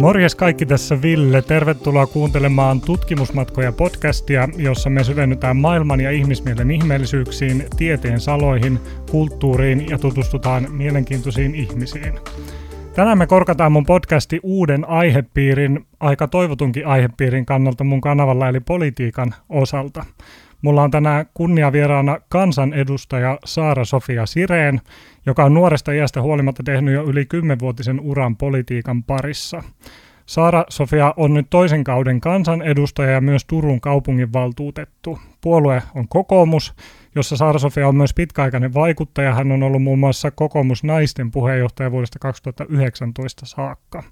Morjes kaikki, tässä Ville. Tervetuloa kuuntelemaan Tutkimusmatkoja podcastia, jossa me syvennytään maailman ja ihmismielen ihmeellisyyksiin, tieteen saloihin, kulttuuriin ja tutustutaan mielenkiintoisiin ihmisiin. Tänään me korkataan mun podcasti uuden aihepiirin, aika toivotunkin aihepiirin kannalta mun kanavalla eli politiikan osalta. Mulla on tänään kunniavieraana kansanedustaja Saara-Sofia Sirén, joka on nuoresta iästä huolimatta tehnyt jo yli 10-vuotisen uran politiikan parissa. Saara-Sofia on nyt toisen kauden kansanedustaja ja myös Turun kaupunginvaltuutettu. Puolue on kokoomus, jossa Saara-Sofia on myös pitkäaikainen vaikuttaja. Hän on ollut muun muassa Kokoomusnaisten puheenjohtaja vuodesta 2019 saakka.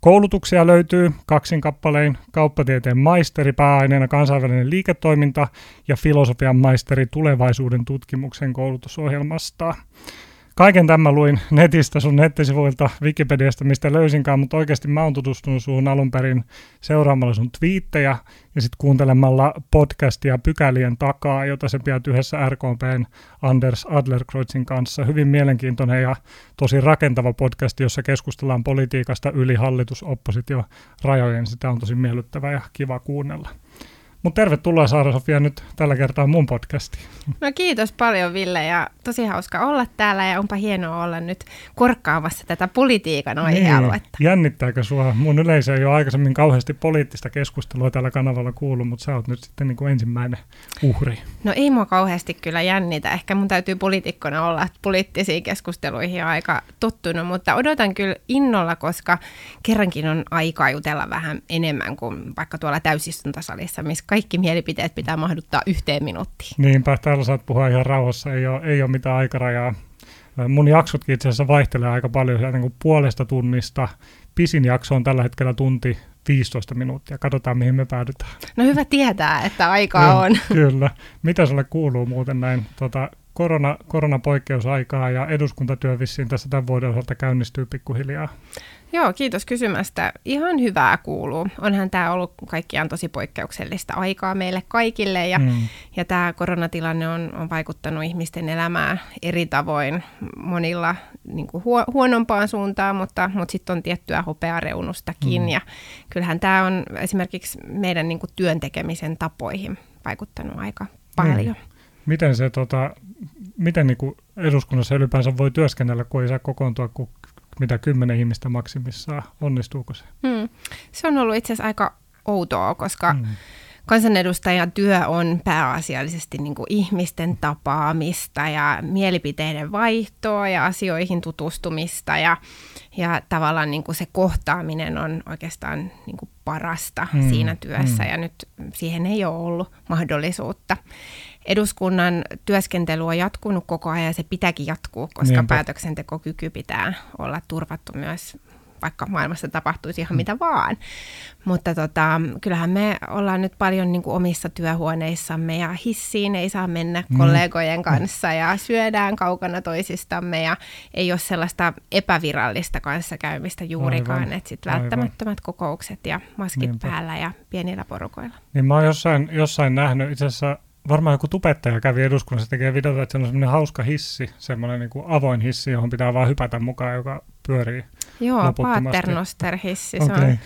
Koulutuksia löytyy 2 kappalein, kauppatieteen maisteri pääaineena kansainvälinen liiketoiminta ja filosofian maisteri tulevaisuuden tutkimuksen koulutusohjelmasta. Kaiken tämän luin netistä, sun nettisivuilta, Wikipediasta, mistä löysinkaan, mutta oikeasti mä oon tutustunut suhun alun perin seuraamalla sun twiittejä ja sitten kuuntelemalla podcastia Pykälien takaa, jota sä pidät yhdessä RKPn Anders Adlercreutzin kanssa. Hyvin mielenkiintoinen ja tosi rakentava podcast, jossa keskustellaan politiikasta yli hallitus-oppositio-rajojen. Sitä on tosi miellyttävää ja kiva kuunnella. Mut tervetuloa Saara-Sofia nyt tällä kertaa mun podcastiin. No kiitos paljon Ville ja tosi hauska olla täällä ja onpa hienoa olla nyt korkkaamassa tätä politiikan aihealuetta. Niin, jännittääkö sua? Mun yleisö ei ole aikaisemmin kauheasti poliittista keskustelua tällä kanavalla kuullut, mutta sä oot nyt sitten niin kuin ensimmäinen uhri. No ei mua kauheasti kyllä jännitä. Ehkä mun täytyy poliitikkona olla poliittisiin keskusteluihin aika tottunut, mutta odotan kyllä innolla, koska kerrankin on aikaa jutella vähän enemmän kuin vaikka tuolla täysistuntosalissa, missä kaikki mielipiteet pitää mahduttaa 1 minuuttiin. Niinpä, täällä saat puhua ihan rauhassa, ei ole mitään aikarajaa. Mun jaksotkin itse asiassa vaihtelee aika paljon, sieltä niin puolesta tunnista. Pisin jakso on tällä hetkellä 1 tunti 15 minuuttia. Katsotaan, mihin me päädytään. No hyvä tietää, että aikaa on. Kyllä. Mitä sulle kuuluu muuten näin? Koronapoikkeusaikaa ja eduskuntatyö vissiin tässä tämän vuoden osalta käynnistyy pikkuhiljaa. Joo, kiitos kysymästä. Ihan hyvää kuuluu. Onhan tämä ollut kaikkiaan tosi poikkeuksellista aikaa meille kaikille ja tämä koronatilanne on vaikuttanut ihmisten elämään eri tavoin monilla niin kuin huonompaan suuntaan, mutta sitten on tiettyä hopeareunustakin ja kyllähän tämä on esimerkiksi meidän niin kuin työn tekemisen tapoihin vaikuttanut aika paljon. Miten se miten niin kuin eduskunnassa ylipäänsä voi työskennellä, kun ei saa kokoontua kuin mitä 10 ihmistä maksimissaan? Onnistuuko se? Se on ollut itse asiassa aika outoa, koska kansanedustajan työ on pääasiallisesti niin kuin ihmisten tapaamista ja mielipiteiden vaihtoa ja asioihin tutustumista ja tavallaan niin kuin se kohtaaminen on oikeastaan niin kuin parasta siinä työssä ja nyt siihen ei ole ollut mahdollisuutta. Eduskunnan työskentely on jatkunut koko ajan ja se pitääkin jatkuu, koska päätöksentekokyky pitää olla turvattu myös, vaikka maailmassa tapahtuisi ihan mitä vaan. Mutta kyllähän me ollaan nyt paljon niin kuin omissa työhuoneissamme ja hissiin ei saa mennä kollegojen kanssa ja syödään kaukana toisistamme ja ei ole sellaista epävirallista kanssakäymistä juurikaan, että sitten välttämättömät kokoukset ja maskit päällä ja pienillä porukoilla. Niin mä oon jossain nähnyt itse asiassa. Varmaan joku tubettaja kävi eduskunnassa tekee videota, että se on semmoinen hauska hissi, semmoinen niin kuin avoin hissi, johon pitää vaan hypätä mukaan, joka pyörii. Joo, paternosterhissi. Se on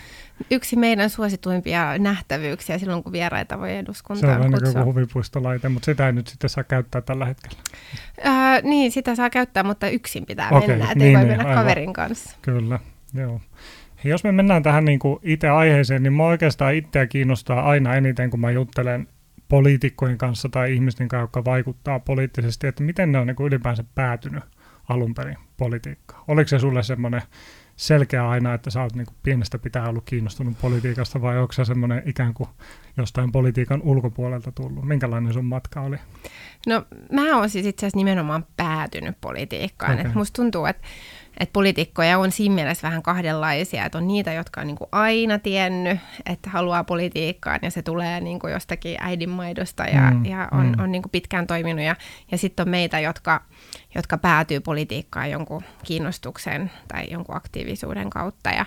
yksi meidän suosituimpia nähtävyyksiä silloin, kun vieraita voi eduskuntaan kutsua. Se on vähän niin kuin huvipuistolaite, mutta sitä ei nyt sitten saa käyttää tällä hetkellä. Niin, sitä saa käyttää, mutta yksin pitää mennä, ettei voi mennä kaverin kanssa. Kyllä, joo. Jos me mennään tähän niin kuin itse aiheeseen, niin minua oikeastaan itseä kiinnostaa aina eniten, kun mä juttelen poliitikkojen kanssa tai ihmisten kanssa, jotka vaikuttaa poliittisesti, että miten ne on niin kuin ylipäänsä päätynyt alun perin politiikkaan. Oliko se sulle semmoinen selkeä aina, että sä oot niin kuin pienestä pitää ollut kiinnostunut politiikasta, vai onko se semmoinen ikään kuin jostain politiikan ulkopuolelta tullut? Minkälainen sun matka oli? No mä oon siis itse asiassa nimenomaan päätynyt politiikkaan. Okay. Musta tuntuu, että poliitikkoja on siinä mielessä vähän kahdenlaisia, että on niitä, jotka on niin kuin aina tiennyt, että haluaa politiikkaan ja se tulee niin kuin jostakin äidinmaidosta ja on niin kuin pitkään toiminut ja sitten on meitä, jotka päätyy politiikkaan jonkun kiinnostuksen tai jonkun aktiivisuuden kautta ja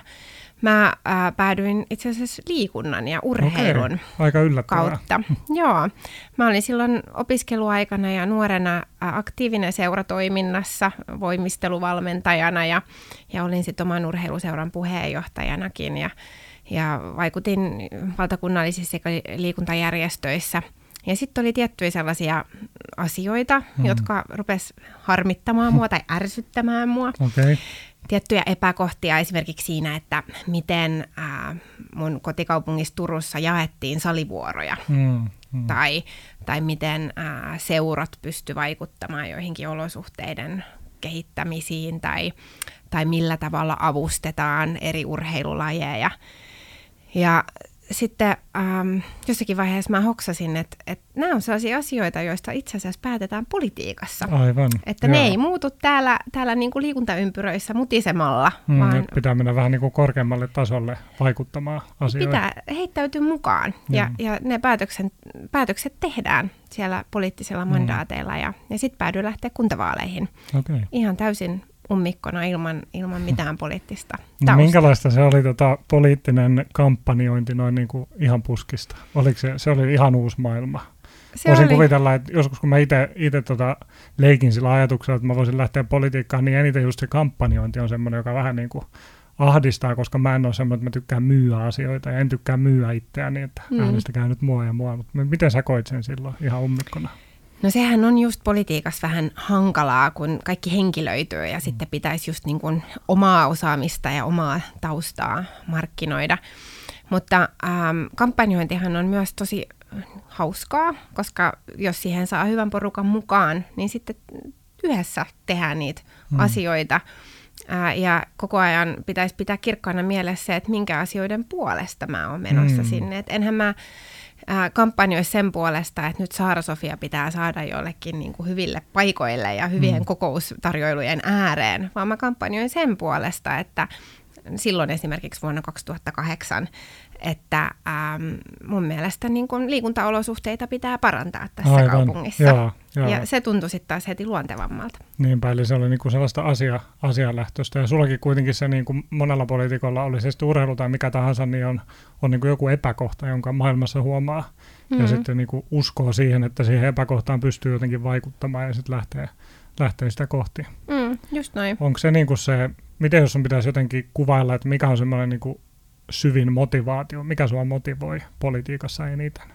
mä päädyin itse asiassa liikunnan ja urheilun aika yllättävää kautta. Joo, mä olin silloin opiskeluaikana ja nuorena aktiivinen seuratoiminnassa voimisteluvalmentajana ja olin sitten oman urheiluseuran puheenjohtajanakin ja vaikutin valtakunnallisissa sekä liikuntajärjestöissä. Ja sitten oli tiettyjä sellaisia asioita, jotka rupes harmittamaan mua tai ärsyttämään mua. Okay. Tiettyjä epäkohtia esimerkiksi siinä, että miten mun kotikaupungissa Turussa jaettiin salivuoroja. Tai miten seurat pysty vaikuttamaan joihinkin olosuhteiden kehittämisiin tai millä tavalla avustetaan eri urheilulajeja. Ja sitten jossakin vaiheessa mä hoksasin, että nämä on sellaisia asioita, joista itse asiassa päätetään politiikassa. Aivan. Että ne ei muutu täällä niin kuin liikuntaympyröissä mutisemalla. Vaan pitää mennä vähän niin kuin korkeammalle tasolle vaikuttamaan asioihin. Pitää heittäytyä mukaan ja ne päätökset tehdään siellä poliittisilla mandaateilla ja sitten päädyy lähteä kuntavaaleihin. Okay. Ihan täysin ummikkona ilman mitään poliittista taustaa. No, minkälaista se oli poliittinen kampanjointi noin niin kuin ihan puskista? Oliko se oli ihan uusi maailma? Voisin kuvitella, että joskus kun mä itse leikin sillä ajatuksella, että mä voisin lähteä politiikkaan, niin eniten just se kampanjointi on semmoinen, joka vähän niin kuin ahdistaa, koska mä en ole semmoinen, että mä tykkään myyä asioita ja en tykkää myyä itseäni, että äänestäkää nyt mua ja mua. Mutta miten sä koit sen silloin ihan ummikkona? No sehän on just politiikassa vähän hankalaa, kun kaikki henkilöityy ja sitten pitäisi just niin kuin omaa osaamista ja omaa taustaa markkinoida. Mutta kampanjointihan on myös tosi hauskaa, koska jos siihen saa hyvän porukan mukaan, niin sitten yhdessä tehdään niitä asioita. Ja koko ajan pitäisi pitää kirkkaana mielessä, että minkä asioiden puolesta mä oon menossa sinne. Et enhän mä kampanjoi sen puolesta, että nyt Saara-Sofia pitää saada jollekin niin kuin hyville paikoille ja hyvien kokoustarjoilujen ääreen, vaan mä kampanjoin sen puolesta, että silloin esimerkiksi vuonna 2008, että mun mielestä niin kuin liikuntaolosuhteita pitää parantaa tässä kaupungissa. Joo. Ja se tuntui sitten taas heti luontevammalta. Niinpä, eli se oli niin kuin sellaista asialähtöistä. Ja sullakin kuitenkin se niin kuin monella poliitikolla, oli se sitten urheilu tai mikä tahansa, niin on niin kuin joku epäkohta, jonka maailmassa huomaa. Ja sitten niin kuin uskoo siihen, että siihen epäkohtaan pystyy jotenkin vaikuttamaan ja sitten lähtee sitä kohti. Just noin. Onko se niin kuin se, miten jos sun pitäisi jotenkin kuvailla, että mikä on semmoinen niin kuin syvin motivaatio, mikä sua motivoi politiikassa eniten?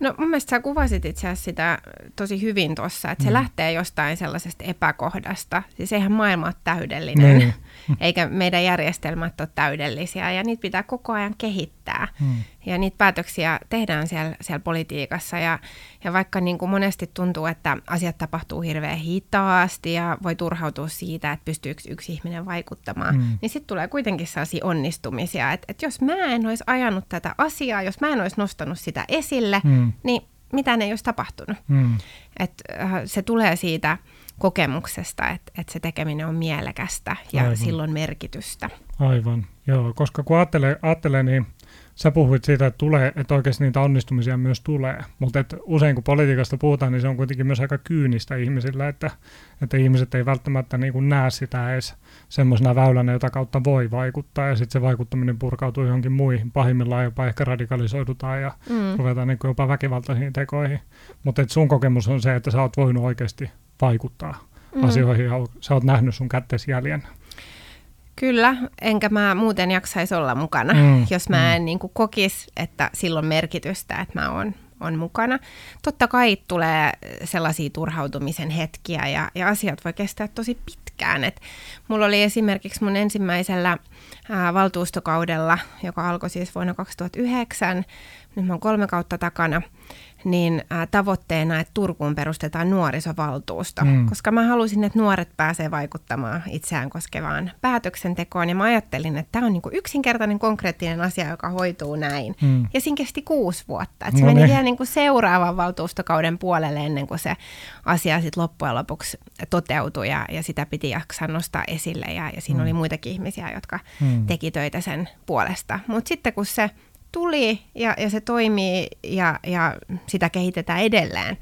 No mun mielestä sä kuvasit itse asiassa sitä tosi hyvin tuossa, että se lähtee jostain sellaisesta epäkohdasta. Siis eihän maailma ole täydellinen, eikä meidän järjestelmät ole täydellisiä ja niitä pitää koko ajan kehittää. Ja niitä päätöksiä tehdään siellä politiikassa ja vaikka niin kuin monesti tuntuu, että asiat tapahtuu hirveän hitaasti ja voi turhautua siitä, että pystyykö yksi ihminen vaikuttamaan, niin sitten tulee kuitenkin sellaisia onnistumisia, että jos mä en olisi ajanut tätä asiaa, jos mä en olisi nostanut sitä esille, niin mitään ei olisi tapahtunut. Se tulee siitä kokemuksesta, että se tekeminen on mielekästä ja sillä on merkitystä. Aivan, joo, koska kun ajattelee niin sä puhuit siitä, että oikeasti niitä onnistumisia myös tulee, mutta usein kun politiikasta puhutaan, niin se on kuitenkin myös aika kyynistä ihmisillä, että ihmiset ei välttämättä niin kuin näe sitä edes semmoisena väylänä, jota kautta voi vaikuttaa, ja sitten se vaikuttaminen purkautuu johonkin muihin, pahimmillaan jopa ehkä radikalisoidutaan ja ruvetaan niin kuin jopa väkivaltaisiin tekoihin, mutta sun kokemus on se, että sä oot voinut oikeasti vaikuttaa asioihin ja sä oot nähnyt sun kättesjäljen. Kyllä, enkä mä muuten jaksaisi olla mukana, jos mä en niin kuin kokisi, että sillä on merkitystä, että mä oon mukana. Totta kai tulee sellaisia turhautumisen hetkiä ja asiat voi kestää tosi pitkään. Et mulla oli esimerkiksi mun ensimmäisellä valtuustokaudella, joka alkoi siis vuonna 2009, nyt mä oon 3 kautta takana, niin tavoitteena, että Turkuun perustetaan nuorisovaltuusto, koska mä halusin, että nuoret pääsee vaikuttamaan itseään koskevaan päätöksentekoon, ja mä ajattelin, että tämä on niinku yksinkertainen konkreettinen asia, joka hoituu näin. Ja siinä kesti 6 vuotta. Et se meni vielä niinku seuraavan valtuustokauden puolelle ennen kuin se asia sit loppujen lopuksi toteutui, ja sitä piti jaksaa nostaa esille, ja siinä oli muitakin ihmisiä, jotka teki töitä sen puolesta. Mutta sitten kun se tuli ja se toimii ja sitä kehitetään edelleen,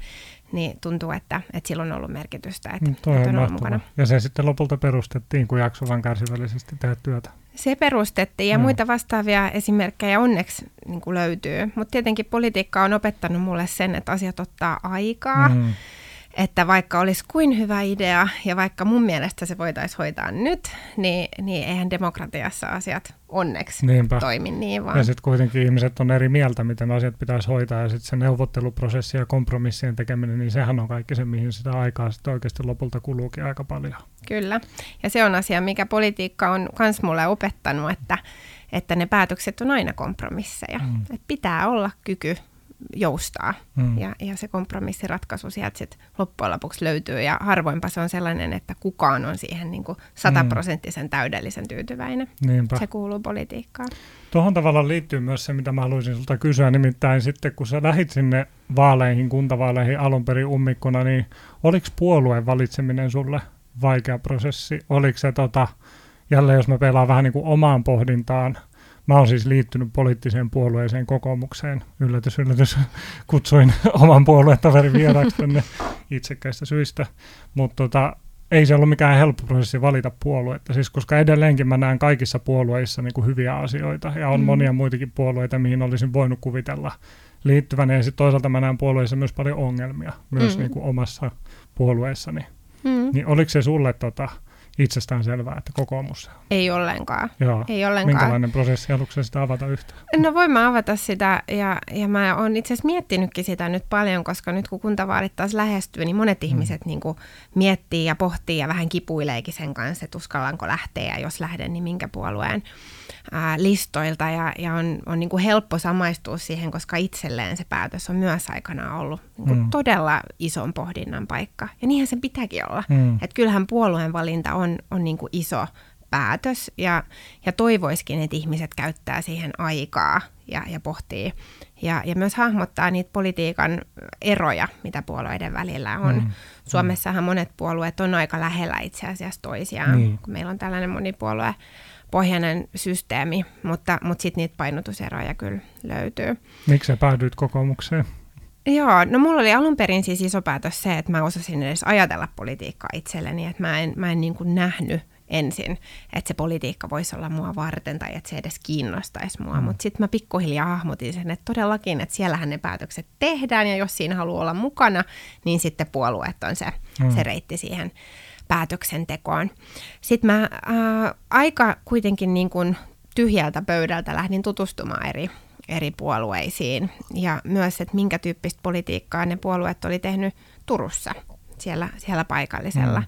niin tuntuu, että sillä on ollut merkitystä, että on ollut mukana. Ja se sitten lopulta perustettiin, kun jakso vaan kärsivällisesti tehdä työtä. Se perustettiin ja muita vastaavia esimerkkejä onneksi niin kuin löytyy. Mutta tietenkin politiikka on opettanut mulle sen, että asiat ottaa aikaa. Mm. Että vaikka olisi kuin hyvä idea ja vaikka mun mielestä se voitaisiin hoitaa nyt, niin eihän demokratiassa asiat onneksi toimi niin vaan. Ja sitten kuitenkin ihmiset on eri mieltä, miten asiat pitäisi hoitaa. Ja sitten se neuvotteluprosessi ja kompromissien tekeminen, niin sehän on kaikki se, mihin sitä aikaa sitten oikeasti lopulta kuluukin aika paljon. Kyllä. Ja se on asia, mikä politiikka on kans mulle opettanut, että ne päätökset on aina kompromisseja. Mm. Että pitää olla kyky joustaa. Mm. Ja se kompromissiratkaisu sieltä sitten loppujen lopuksi löytyy. Ja harvoinpa se on sellainen, että kukaan on siihen niin kuin 100% täydellisen tyytyväinen. Niinpä. Se kuuluu politiikkaan. Tuohon tavallaan liittyy myös se, mitä mä haluaisin sulta kysyä. Nimittäin sitten, kun sä lähdit sinne vaaleihin, kuntavaaleihin alun perin ummikkona, niin oliko puolueen valitseminen sulle vaikea prosessi? Oliko se, jälleen jos mä pelaan vähän niin kuin omaan pohdintaan, mä oon siis liittynyt poliittiseen puolueeseen kokoomukseen. Yllätys, yllätys. Kutsuin oman puoluetoverin vieraaksi tänne itsekkäistä syistä. Mutta ei se ollut mikään helppo prosessi valita puoluetta. Siis, koska edelleenkin mä näen kaikissa puolueissa niin kuin hyviä asioita. Ja on monia muitakin puolueita, mihin olisin voinut kuvitella liittyvän. Ja sitten toisaalta mä näen puolueissa myös paljon ongelmia. Myös niin kuin omassa puolueessani. Niin oliko se sulle itsestään selvää, että kokoomus. Ei ollenkaan. Joo. Ei ollenkaan. Minkälainen prosessi? Haluatko sitä avata yhtään? No voin mä avata sitä ja mä oon itse asiassa miettinytkin sitä nyt paljon, koska nyt kun kuntavaalit taas lähestyy, niin monet ihmiset niin kuin miettii ja pohtii ja vähän kipuileekin sen kanssa, että uskallanko lähteä ja jos lähden, niin minkä puolueen listoilta ja on niin kuin helppo samaistua siihen, koska itselleen se päätös on myös aikanaan ollut niin kuin todella ison pohdinnan paikka. Ja niinhän sen pitääkin olla. Että kyllähän puolueen valinta on niin kuin iso päätös ja toivoiskin, että ihmiset käyttää siihen aikaa ja pohtii ja myös hahmottaa niitä politiikan eroja, mitä puolueiden välillä on. Suomessahan monet puolueet on aika lähellä itse asiassa toisiaan, kun meillä on tällainen monipuolue pohjainen systeemi, mutta sitten niitä painotuseroja kyllä löytyy. Miksi sä päädyit kokoomukseen? Joo, no mulla oli alun perin siis iso päätös se, että mä osasin edes ajatella politiikkaa itselleni, että mä en niin kuin nähnyt ensin, että se politiikka voisi olla mua varten tai että se edes kiinnostaisi mua, mutta sitten mä pikkuhiljaa hahmotin sen, että todellakin, että siellähän ne päätökset tehdään ja jos siinä haluaa olla mukana, niin sitten puolueet on se reitti siihen päätöksentekoon. Sitten mä aika kuitenkin niin kuin tyhjältä pöydältä lähdin tutustumaan eri puolueisiin ja myös, että minkä tyyppistä politiikkaa ne puolueet oli tehnyt Turussa siellä paikallisella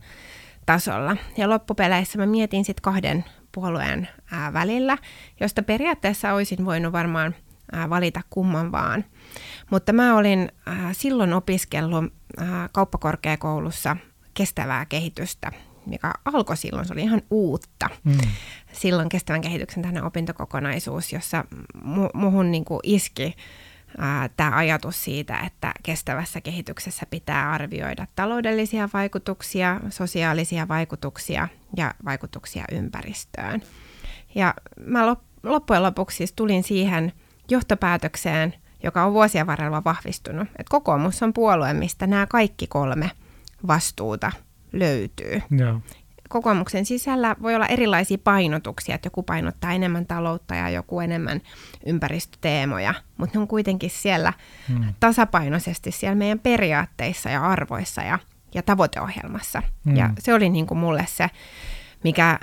tasolla. Ja loppupeleissä mä mietin sitten 2 puolueen välillä, josta periaatteessa olisin voinut varmaan valita kumman vaan. Mutta mä olin silloin opiskellut kauppakorkeakoulussa kestävää kehitystä, mikä alkoi silloin, se oli ihan uutta. Silloin kestävän kehityksen tämmöinen opintokokonaisuus, jossa muhun niin kuin iski tämä ajatus siitä, että kestävässä kehityksessä pitää arvioida taloudellisia vaikutuksia, sosiaalisia vaikutuksia ja vaikutuksia ympäristöön. Ja mä loppujen lopuksi siis tulin siihen johtopäätökseen, joka on vuosien varrella vahvistunut, että kokoomus on puolue, mistä nämä kaikki 3 vastuuta löytyy. Joo. Kokoomuksen sisällä voi olla erilaisia painotuksia, että joku painottaa enemmän taloutta ja joku enemmän ympäristöteemoja, mutta ne on kuitenkin siellä tasapainoisesti siellä meidän periaatteissa ja arvoissa ja tavoiteohjelmassa. Ja se oli niin kuin mulle se,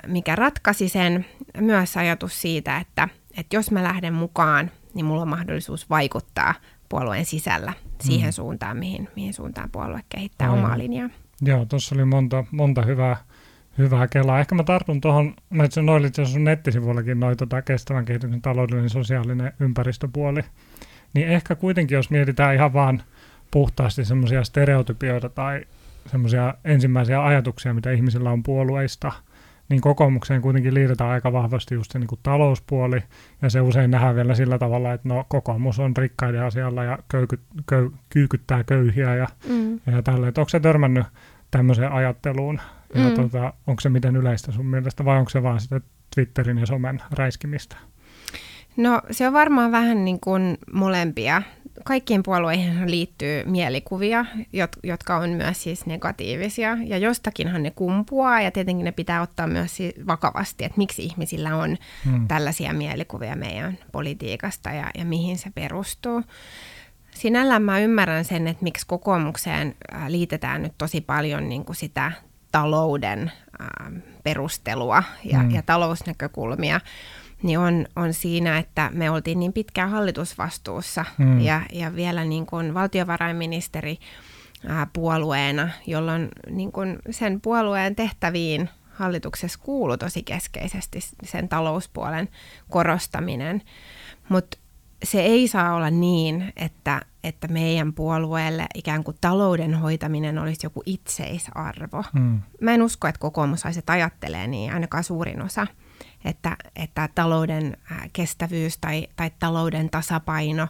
mikä ratkaisi sen, myös ajatus siitä, että jos mä lähden mukaan, niin mulla on mahdollisuus vaikuttaa puolueen sisällä siihen suuntaan, mihin suuntaan puolue kehittää omaa linjaa. Joo, tuossa oli monta hyvää kelaa. Ehkä mä tartun tuohon, että noilla itse asiassa sun nettisivuillakin noin kestävän kehityksen taloudellinen, sosiaalinen ympäristöpuoli. Niin ehkä kuitenkin, jos mietitään ihan vaan puhtaasti semmoisia stereotypioita tai semmoisia ensimmäisiä ajatuksia, mitä ihmisillä on puolueista, niin kokoomukseen kuitenkin liitetään aika vahvasti just se niin kuin talouspuoli, ja se usein nähdään vielä sillä tavalla, että no kokoomus on rikkaiden asialla ja kyykyttää köyhiä ja tälleen. Onko se törmännyt tämmöiseen ajatteluun, ja onko se miten yleistä sun mielestä, vai onko se vaan sitä Twitterin ja somen räiskimistä? No se on varmaan vähän niin kuin molempia kaikkiin puolueihin liittyy mielikuvia, jotka on myös siis negatiivisia, ja jostakinhan ne kumpuaa, ja tietenkin ne pitää ottaa myös vakavasti, että miksi ihmisillä on tällaisia mielikuvia meidän politiikasta ja mihin se perustuu. Sinällään mä ymmärrän sen, että miksi kokoomukseen liitetään nyt tosi paljon niin kuin sitä talouden perustelua ja talousnäkökulmia, niin on siinä, että me oltiin niin pitkään hallitusvastuussa ja vielä niin kuin valtiovarainministeri puolueena, jolloin niin kuin sen puolueen tehtäviin hallituksessa kuului tosi keskeisesti sen talouspuolen korostaminen, mutta se ei saa olla niin, että meidän puolueelle ikään kuin talouden hoitaminen olisi joku itseisarvo. Mä en usko, että kokoomuslaiset ajattelee niin, ainakaan suurin osa, että talouden kestävyys tai talouden tasapaino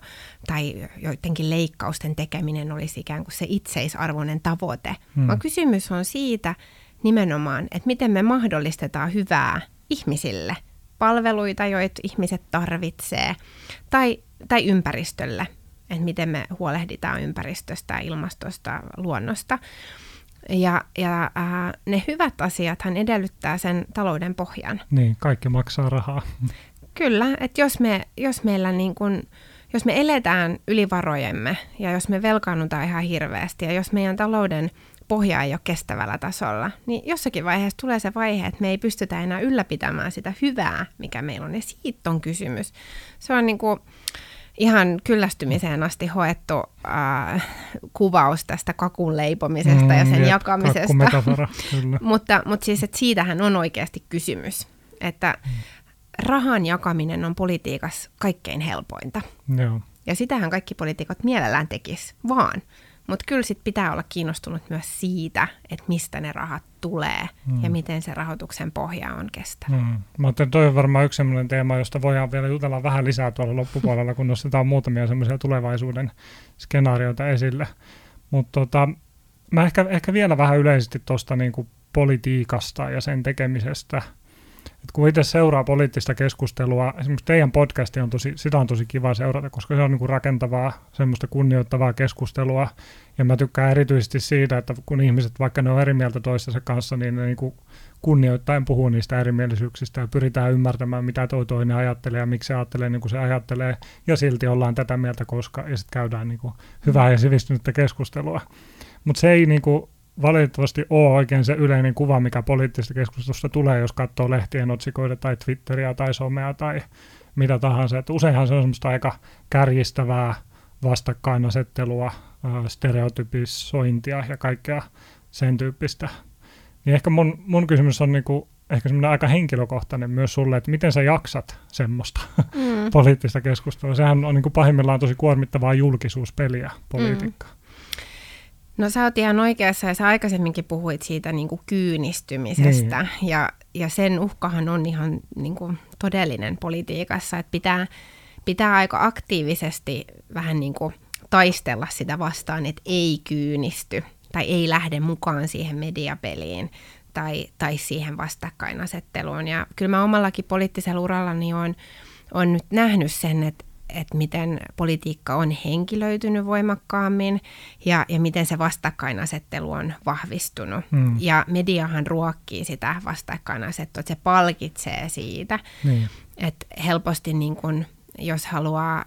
tai joidenkin leikkausten tekeminen olisi ikään kuin se itseisarvoinen tavoite. Vaan kysymys on siitä nimenomaan, että miten me mahdollistetaan hyvää ihmisille, palveluita, joita ihmiset tarvitsee, tai ympäristölle, että miten me huolehditaan ympäristöstä, ilmastosta, luonnosta. Ja ne hyvät asiathan edellyttää sen talouden pohjan. Niin, kaikki maksaa rahaa. Kyllä, että jos me eletään yli varojemme ja jos me velkaannutaan ihan hirveästi ja jos meidän talouden pohja ei ole kestävällä tasolla, niin jossakin vaiheessa tulee se vaihe, että me ei pystytä enää ylläpitämään sitä hyvää, mikä meillä on, ja siitä on kysymys. Se on niin kuin ihan kyllästymiseen asti hoettu kuvaus tästä kakun leipomisesta ja sen jakamisesta. Kakkumetafora, kyllä. mutta siis, että siitähän on oikeasti kysymys, että rahan jakaminen on politiikassa kaikkein helpointa. Joo. Ja sitähän kaikki poliitikot mielellään tekis vaan. Mutta kyllä sit pitää olla kiinnostunut myös siitä, että mistä ne rahat tulee ja miten se rahoituksen pohja on kestävä. Mä ajattelin, toi on varmaan yksi sellainen teema, josta voidaan vielä jutella vähän lisää tuolla loppupuolella, kun nostetaan muutamia semmoisia tulevaisuuden skenaarioita esille. Mutta mä ehkä vielä vähän yleisesti tuosta niinku politiikasta ja sen tekemisestä. Et kun itse seuraa poliittista keskustelua, esimerkiksi teidän podcasti sitä on tosi kiva seurata, koska se on niinku rakentavaa, semmoista kunnioittavaa keskustelua. Ja mä tykkään erityisesti siitä, että kun ihmiset, vaikka ne on eri mieltä toistensa kanssa, niin ne niinku kunnioittain puhuu niistä erimielisyyksistä ja pyritään ymmärtämään, mitä toi toinen ajattelee ja miksi se ajattelee niin kuin se ajattelee. Ja silti ollaan tätä mieltä, koska ja sitten käydään niinku hyvää ja sivistynyttä keskustelua. Mutta se ei niinku valitettavasti ole oikein se yleinen kuva, mikä poliittisesta keskustelusta tulee, jos katsoo lehtien otsikoita tai Twitteriä tai somea tai mitä tahansa. Et useinhan se on semmoista aika kärjistävää vastakkainasettelua, stereotypisointia ja kaikkea sen tyyppistä. Niin ehkä mun kysymys on niinku ehkä semmoinen aika henkilökohtainen myös sulle, että miten sä jaksat semmoista poliittista keskustelua. Sehän on niinku pahimmillaan tosi kuormittavaa julkisuuspeliä, politiikkaa. No sä oot ihan oikeassa ja sä aikaisemminkin puhuit siitä niin kuin kyynistymisestä ja sen uhkahan on ihan niin kuin todellinen politiikassa, että pitää aika aktiivisesti vähän niin kuin taistella sitä vastaan, että ei kyynisty tai ei lähde mukaan siihen mediapeliin tai siihen vastakkainasetteluun. Ja kyllä mä omallakin poliittisella urallani on nyt nähnyt sen, että miten politiikka on henkilöitynyt voimakkaammin ja miten se vastakkainasettelu on vahvistunut. Ja mediahan ruokkii sitä vastakkainasettelua, että se palkitsee siitä. Että helposti niin kun, jos haluaa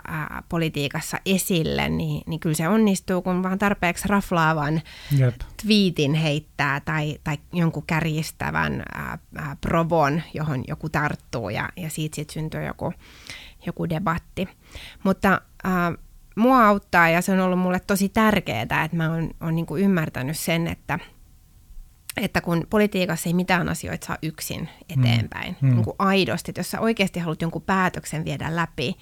politiikassa esille, niin kyllä se onnistuu, kun vaan tarpeeksi raflaavan twiitin heittää tai jonkun kärjistävän provon, johon joku tarttuu ja siitä sitten syntyy joku debatti. Mutta mua auttaa, ja se on ollut mulle tosi tärkeää, että mä oon niinku ymmärtänyt sen, että kun politiikassa ei mitään asioita saa yksin eteenpäin, niinku aidosti, että jos sä oikeasti haluat jonkun päätöksen viedä läpi,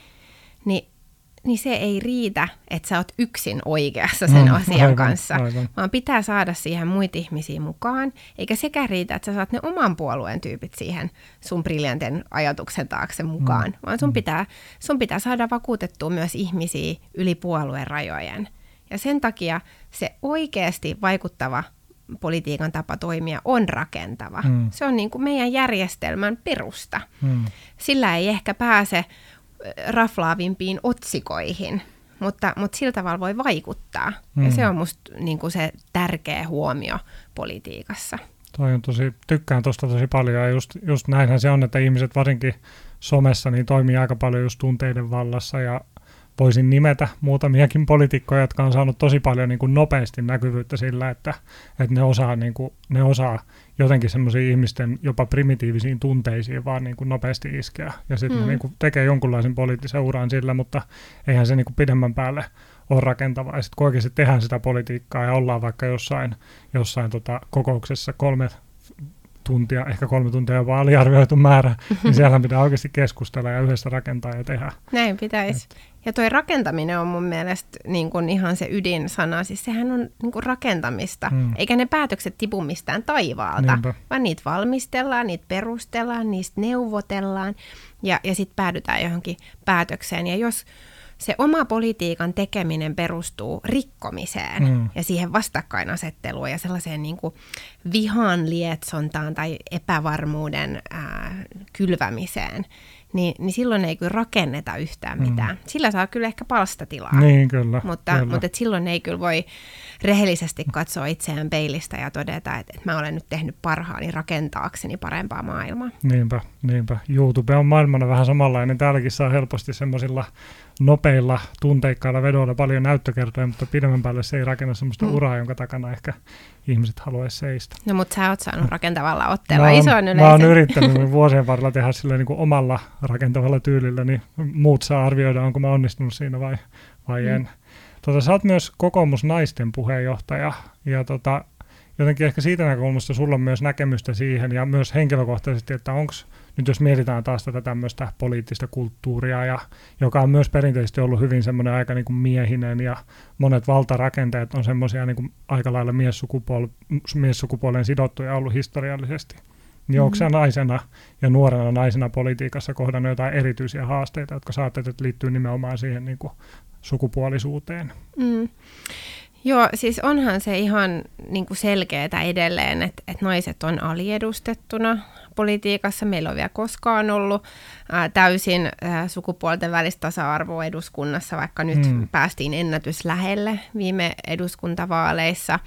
niin se ei riitä, että sä oot yksin oikeassa sen asian kanssa, vaan pitää saada siihen muita ihmisiä mukaan, eikä sekään riitä, että sä saat ne oman puolueen tyypit siihen sun briljantin ajatuksen taakse mukaan, vaan sun pitää saada vakuutettua myös ihmisiä yli puolueen rajojen. Ja sen takia se oikeasti vaikuttava politiikan tapa toimia on rakentava. Se on niin kuin meidän järjestelmän perusta. Sillä ei ehkä pääse raflaavimpiin otsikoihin, mutta sillä tavalla voi vaikuttaa. Mm. Ja se on musta niin kuin se tärkeä huomio politiikassa. Toi on tosi, tykkään tuosta tosi paljon ja just näinhän se on, että ihmiset varsinkin somessa niin toimii aika paljon just tunteiden vallassa ja voisin nimetä muutamiakin poliitikkoja, jotka on saanut tosi paljon niin kuin nopeasti näkyvyyttä sillä, että ne osaa jotenkin semmoisiin ihmisten jopa primitiivisiin tunteisiin vaan niin kuin nopeasti iskeä. Ja sitten ne niin kuin tekee jonkunlaisen poliittisen uran sillä, mutta eihän se niin kuin pidemmän päälle ole rakentavaa. Ja sitten kun oikeasti tehdään sitä politiikkaa ja ollaan vaikka jossain kokouksessa 3 tuntia, ehkä 3 tuntia jopa aliarvioitu määrä, niin siellä pitää oikeasti keskustella ja yhdessä rakentaa ja tehdä. Näin pitäisi. Ja tuo rakentaminen on mun mielestä niin kuin ihan se ydinsana, siis sehän on niin kuin rakentamista, eikä ne päätökset tipu mistään taivaalta, niinpä, vaan niitä valmistellaan, niitä perustellaan, niistä neuvotellaan ja sitten päädytään johonkin päätökseen. Ja jos se oma politiikan tekeminen perustuu rikkomiseen ja siihen vastakkainasetteluun ja sellaiseen niin kuin vihan lietsontaan tai epävarmuuden kylvämiseen, niin silloin ei kyllä rakenneta yhtään mitään. Sillä saa kyllä ehkä palstatilaa, niin, kyllä, mutta silloin ei kyllä voi rehellisesti katsoa itseään peilistä ja todeta, että mä olen nyt tehnyt parhaani rakentaakseni parempaa maailmaa. Niinpä. YouTube on maailmana vähän samanlainen. Täälläkin saa helposti semmoisilla nopeilla, tunteikkailla vedoilla paljon näyttökertoja, mutta pidemmän päälle se ei rakenna semmoista uraa, jonka takana ehkä ihmiset haluaisi seistä. No mutta sä oot saanut rakentavalla otteella isoon yleisön. Mä oon yrittänyt vuosien varrella tehdä sillä niin kuin omalla rakentavalla tyylillä, niin muut saa arvioida, onko mä onnistunut siinä vai en. Sä oot myös Kokoomusnaisten puheenjohtaja ja jotenkin ehkä siitä näkökulmasta sulla on myös näkemystä siihen ja myös henkilökohtaisesti, että onko nyt jos mietitään taas tätä tämmöistä poliittista kulttuuria, ja, joka on myös perinteisesti ollut hyvin semmoinen aika niin kuin miehinen ja monet valtarakenteet on semmoisia niin kuin aika lailla miessukupuoleen sidottuja ollut historiallisesti. Niin onko sä naisena ja nuorena naisena politiikassa kohdannut jotain erityisiä haasteita, jotka saatteet, että liittyy nimenomaan siihen niin kuin sukupuolisuuteen? Joo, siis onhan se ihan niin kuin selkeää edelleen, että naiset on aliedustettuna politiikassa. Meillä on vielä koskaan ollut täysin sukupuolten välistä tasa-arvoa eduskunnassa, vaikka nyt päästiin ennätyslähelle viime eduskuntavaaleissa.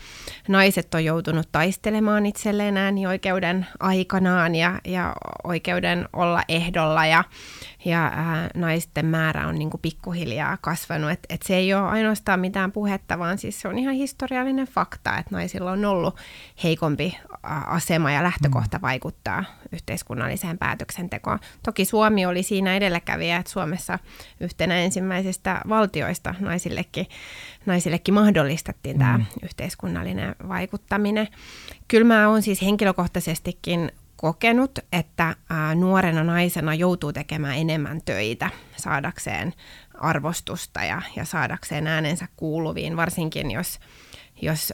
Naiset on joutunut taistelemaan itselleen äänioikeuden aikanaan ja oikeuden olla ehdolla ja naisten määrä on niin kuin pikkuhiljaa kasvanut. Et se ei ole ainoastaan mitään puhetta, vaan siis se on ihan historiallinen fakta, että naisilla on ollut heikompi asema ja lähtökohta vaikuttaa yhteiskunnalliseen päätöksentekoon. Toki Suomi oli siinä edelläkävijä, että Suomessa yhtenä ensimmäisistä valtioista naisillekin mahdollistettiin tämä yhteiskunnallinen vaikuttaminen. Kyllä mä oon siis henkilökohtaisestikin kokenut, että nuorena naisena joutuu tekemään enemmän töitä saadakseen arvostusta ja saadakseen äänensä kuuluviin, varsinkin jos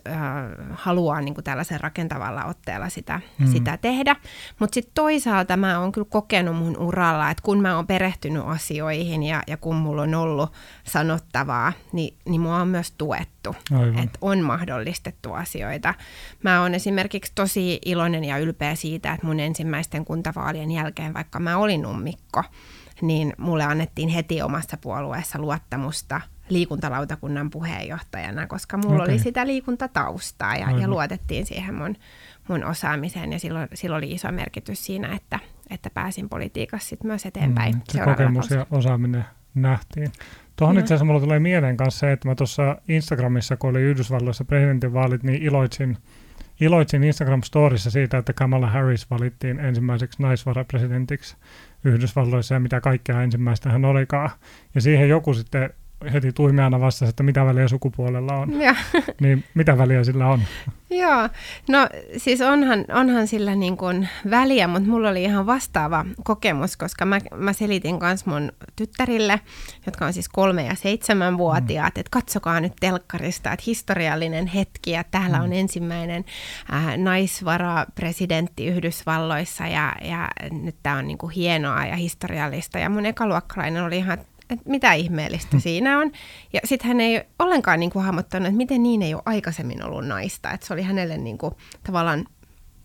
haluaa niin kuin tällaisen rakentavalla otteella sitä tehdä. Mutta sitten toisaalta mä oon kyllä kokenut mun uralla, että kun mä oon perehtynyt asioihin ja kun mulla on ollut sanottavaa, niin mua on myös tuettu, että on mahdollistettu asioita. Mä oon esimerkiksi tosi iloinen ja ylpeä siitä, että mun ensimmäisten kuntavaalien jälkeen, vaikka mä olin ummikko, niin mulle annettiin heti omassa puolueessa luottamusta liikuntalautakunnan puheenjohtajana, koska mulla oli sitä liikuntataustaa ja luotettiin siihen mun osaamiseen ja silloin oli iso merkitys siinä, että pääsin politiikassa sit myös eteenpäin. Se kokemus ja osaaminen nähtiin. Tuohon itse asiassa mulla tulee mieleen kanssa se, että mä tuossa Instagramissa, kun oli Yhdysvalloissa presidentinvaalit, niin iloitsin Instagram-storissa siitä, että Kamala Harris valittiin ensimmäiseksi naisvarapresidentiksi Yhdysvalloissa ja mitä kaikkea ensimmäistä hän olikaan. Ja siihen joku sitten heti tuimeana vastasi, että mitä väliä sukupuolella on. Ja. Niin mitä väliä sillä on? Joo, no siis onhan sillä niin kuin väliä, mutta mulla oli ihan vastaava kokemus, koska mä selitin kans mun tyttärille, jotka on siis 3- ja 7-vuotiaat, että katsokaa nyt telkkarista, että historiallinen hetki, ja täällä on ensimmäinen naisvarapresidentti Yhdysvalloissa, ja nyt tää on niin kuin hienoa ja historiallista, ja mun ekaluokkalainen oli ihan, että mitä ihmeellistä siinä on. Ja sitten hän ei ollenkaan niin kuin hahmottanut, että miten niin ei ole aikaisemmin ollut naista. Että se oli hänelle niin kuin tavallaan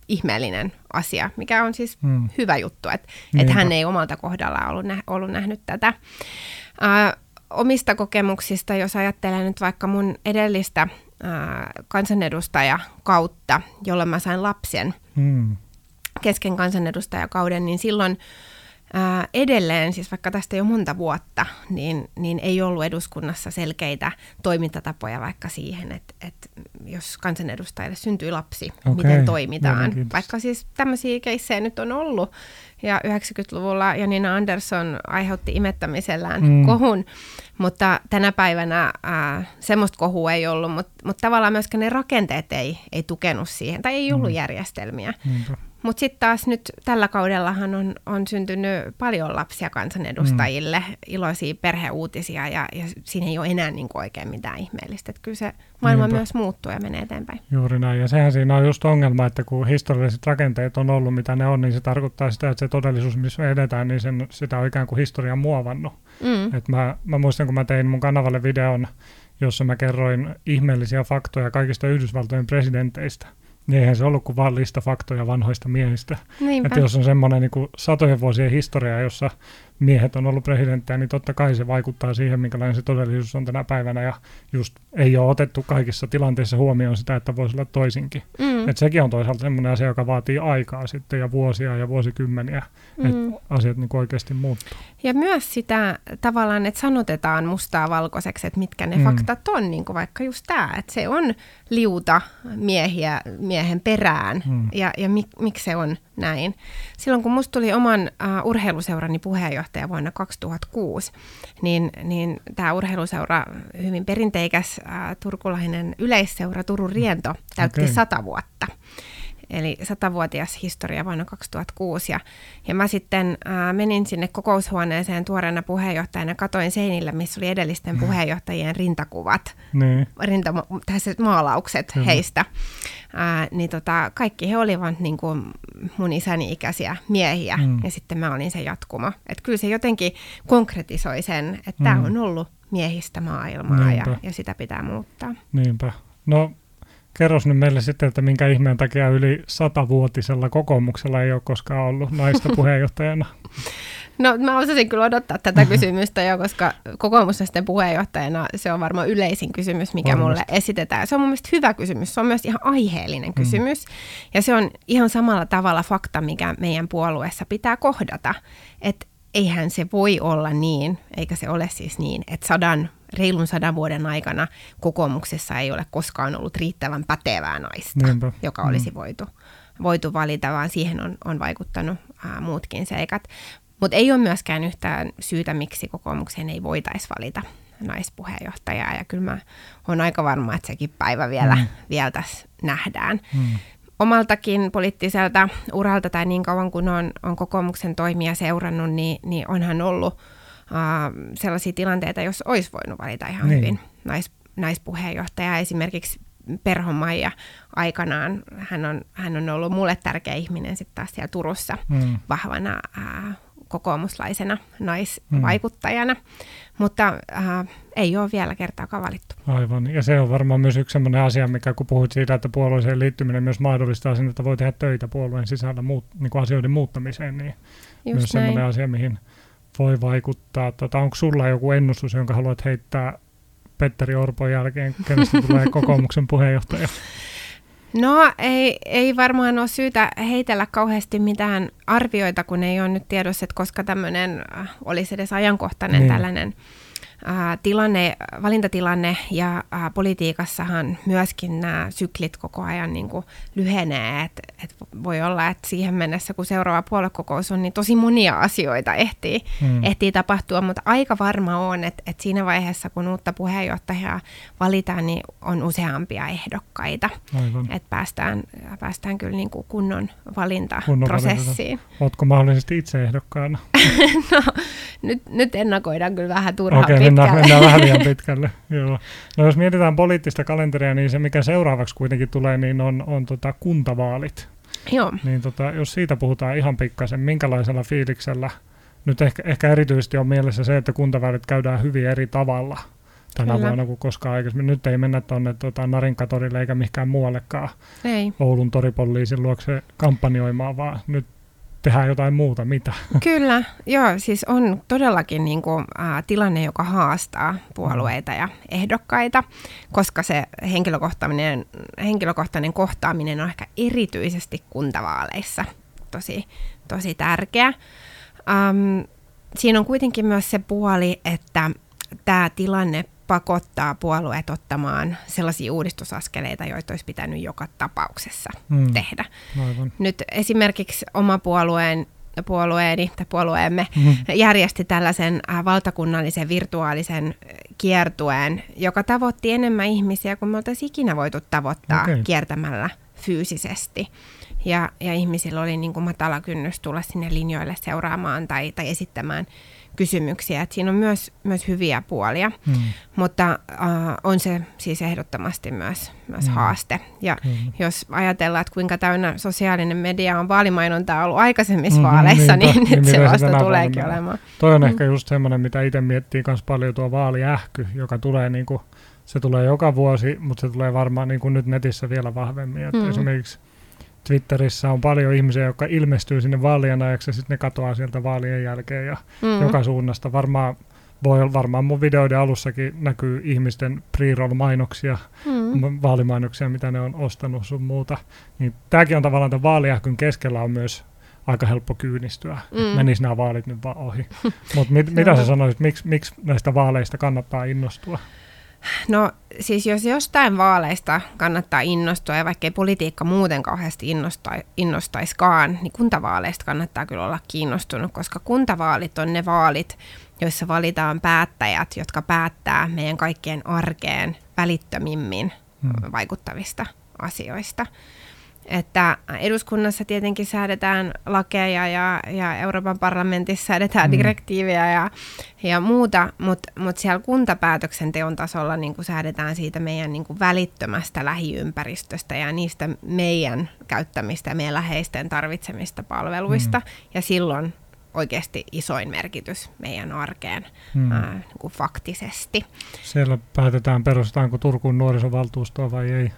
ihmeellinen asia, mikä on siis hyvä juttu. Että hän ei omalta kohdallaan ollut nähnyt tätä. omista kokemuksista, jos ajattelen nyt vaikka mun edellistä kansanedustajakautta, jolloin mä sain lapsen kesken kansanedustajakauden, niin silloin edelleen, siis vaikka tästä jo monta vuotta, niin ei ollut eduskunnassa selkeitä toimintatapoja vaikka siihen, että jos kansanedustajille syntyy lapsi, miten toimitaan. Vaikka siis tämmöisiä keissejä nyt on ollut. Ja 90-luvulla Janina Andersson aiheutti imettämisellään kohun, mutta tänä päivänä semmoista kohua ei ollut, mutta tavallaan myöskään ne rakenteet ei tukenut siihen, tai ei ollut järjestelmiä. Mutta sitten taas nyt tällä kaudellahan on syntynyt paljon lapsia kansanedustajille, iloisia perheuutisia, ja siinä ei ole enää niinku oikein mitään ihmeellistä. Et kyllä se maailma myös muuttuu ja menee eteenpäin. Juuri näin, ja sehän siinä on just ongelma, että kun historialliset rakenteet on ollut mitä ne on, niin se tarkoittaa sitä, että se todellisuus, missä edetään, niin sitä on ikään kuin historia muovannut. Et mä muistan, kun mä tein mun kanavalle videon, jossa mä kerroin ihmeellisiä faktoja kaikista Yhdysvaltojen presidenteistä. Niin eihän se ollut kuin vaan lista faktoja vanhoista miehistä. Niinpä. Että jos on semmoinen niin kuin satojen vuosien historia, jossa miehet on ollut presidenttejä, niin totta kai se vaikuttaa siihen, minkälainen se todellisuus on tänä päivänä. Ja just ei ole otettu kaikissa tilanteissa huomioon sitä, että voisi olla toisinkin. Että sekin on toisaalta semmoinen asia, joka vaatii aikaa sitten ja vuosia ja vuosikymmeniä, että asiat niin kuin oikeasti muuttuu. Ja myös sitä tavallaan, että sanotetaan mustaa valkoiseksi, että mitkä ne faktat on, niin kuin vaikka just tämä, että se on liuta miehiä miehen perään ja miksi se on näin. Silloin kun musta tuli oman urheiluseurani puheenjohtaja vuonna 2006, niin tämä urheiluseura, hyvin perinteikäs turkulainen yleisseura Turun Riento, täytti 100 vuotta. Eli 100-vuotias historia vuonna 2006. Ja mä sitten menin sinne kokoushuoneeseen tuoreena puheenjohtajana, katoin seinillä, missä oli edellisten puheenjohtajien rintakuvat, maalaukset heistä. Niin kaikki he olivat niin kuin mun isäni ikäisiä miehiä, ja sitten mä olin se jatkuma. Että kyllä se jotenkin konkretisoi sen, että tämä on ollut miehistä maailmaa ja sitä pitää muuttaa. Niinpä. No, kerros nyt meille sitten, että minkä ihmeen takia yli 100-vuotisella kokoomuksella ei ole koskaan ollut naista puheenjohtajana. No mä osasin kyllä odottaa tätä kysymystä jo, koska kokoomusnaisten puheenjohtajana se on varmaan yleisin kysymys, mikä mulle esitetään. Se on mun mielestä hyvä kysymys, se on myös ihan aiheellinen kysymys. Ja se on ihan samalla tavalla fakta, mikä meidän puolueessa pitää kohdata. Että eihän se voi olla niin, eikä se ole siis niin, että reilun 100 vuoden aikana kokoomuksessa ei ole koskaan ollut riittävän pätevää naista, joka olisi voitu valita, vaan siihen on vaikuttanut muutkin seikat. Mutta ei ole myöskään yhtään syytä, miksi kokoomukseen ei voitaisi valita naispuheenjohtajaa. Ja kyllä mä oon aika varma, että sekin päivä vielä tässä nähdään. Omaltakin poliittiselta uralta tai niin kauan kun on kokoomuksen toimia seurannut, niin onhan ollut sellaisia tilanteita, jos olisi voinut valita ihan hyvin naispuheenjohtajaa. Esimerkiksi Perhon Maija aikanaan, hän on ollut mulle tärkeä ihminen sitten taas siellä Turussa vahvana kokoomuslaisena naisvaikuttajana, mutta ei ole vielä kertaakaan valittu. Aivan, ja se on varmaan myös yksi sellainen asia, mikä kun puhuit siitä, että puolueeseen liittyminen myös mahdollistaa sen, että voi tehdä töitä puolueen sisällä niin kuin asioiden muuttamiseen, niin just myös sellainen asia, mihin voi vaikuttaa. Onko sulla joku ennustus, jonka haluat heittää Petteri Orpon jälkeen, kenestä tulee kokoomuksen puheenjohtaja? No ei varmaan ole syytä heitellä kauheasti mitään arvioita, kun ei ole nyt tiedossa, että koska tämmöinen olisi edes ajankohtainen tällainen valintatilanne, ja politiikassahan myöskin nämä syklit koko ajan niin kuin lyhenee, et voi olla, että siihen mennessä kun seuraava puoluekokous on, niin tosi monia asioita ehtii tapahtua, mutta aika varma on, että siinä vaiheessa kun uutta puheenjohtajaa valitaan, niin on useampia ehdokkaita, että päästään kyllä niin kuin kunnon valintaprosessiin. Ootko mahdollisesti itse ehdokkaana? No, nyt ennakoidaan kyllä vähän turhaan pitkälle. Mennään vähän liian pitkälle. Joo. No, jos mietitään poliittista kalenteria, niin se mikä seuraavaksi kuitenkin tulee, niin on kuntavaalit. Joo. Niin, jos siitä puhutaan ihan pikkasen, minkälaisella fiiliksellä? Nyt ehkä erityisesti on mielessä se, että kuntavaalit käydään hyvin eri tavalla tänä vuonna kuin koskaan aikaisemmin. Nyt ei mennä tuonne Narinkatorille eikä mihinkään muuallekaan Oulun toripoliisin luokse kampanjoimaan, vaan nyt tehdään jotain muuta, mitä? Kyllä, joo, siis on todellakin niin kuin, tilanne, joka haastaa puolueita ja ehdokkaita, koska se henkilökohtainen kohtaaminen on ehkä erityisesti kuntavaaleissa tosi tärkeä. Siinä on kuitenkin myös se puoli, että tämä tilanne pakottaa puolueet ottamaan sellaisia uudistusaskeleita, joita olisi pitänyt joka tapauksessa tehdä. Aivan. Nyt esimerkiksi oma puolueemme järjesti tällaisen valtakunnallisen virtuaalisen kiertueen, joka tavoitti enemmän ihmisiä kuin me oltaisiin ikinä voitu tavoittaa kiertämällä fyysisesti. Ja ihmisillä oli niin kuin matala kynnys tulla sinne linjoille seuraamaan tai esittämään kysymyksiä. Et siinä on myös hyviä puolia, mutta on se siis ehdottomasti myös haaste. Ja jos ajatellaan, että kuinka täynnä sosiaalinen media on vaalimainontaa ollut aikaisemmissa vaaleissa, niin nyt se vasta tuleekin olemaan. Toi on ehkä just semmoinen, mitä itse miettii myös paljon, tuo vaaliähky, joka tulee niinku, se tulee joka vuosi, mutta se tulee varmaan niinku nyt netissä vielä vahvemmin. Et esimerkiksi Twitterissä on paljon ihmisiä, jotka ilmestyy sinne vaalien ajaksi ja sitten ne katoaa sieltä vaalien jälkeen ja joka suunnasta. Varmaan mun videoiden alussakin näkyy ihmisten pre-roll-mainoksia, vaalimainoksia, mitä ne on ostanut sun muuta. Niin tämäkin on tavallaan tämän vaaliähkyn keskellä on myös aika helppo kyynistyä, että menisi nämä vaalit nyt vaan ohi. Mutta mitä sä sanoisit, miksi näistä vaaleista kannattaa innostua? No siis jos jostain vaaleista kannattaa innostua, ja vaikkei politiikka muuten kauheasti innostaiskaan, niin kuntavaaleista kannattaa kyllä olla kiinnostunut, koska kuntavaalit on ne vaalit, joissa valitaan päättäjät, jotka päättää meidän kaikkien arkeen välittömimmin vaikuttavista asioista. Että eduskunnassa tietenkin säädetään lakeja ja Euroopan parlamentissa säädetään direktiivejä ja muuta, mutta siellä kuntapäätöksenteon tasolla niin kuin säädetään siitä meidän niin kuin välittömästä lähiympäristöstä ja niistä meidän käyttämistä ja meidän läheisten tarvitsemista palveluista ja silloin oikeasti isoin merkitys meidän arkeen niin kuin faktisesti. Siellä päätetään, perustetaanko Turkuun nuorisovaltuustoa vai ei?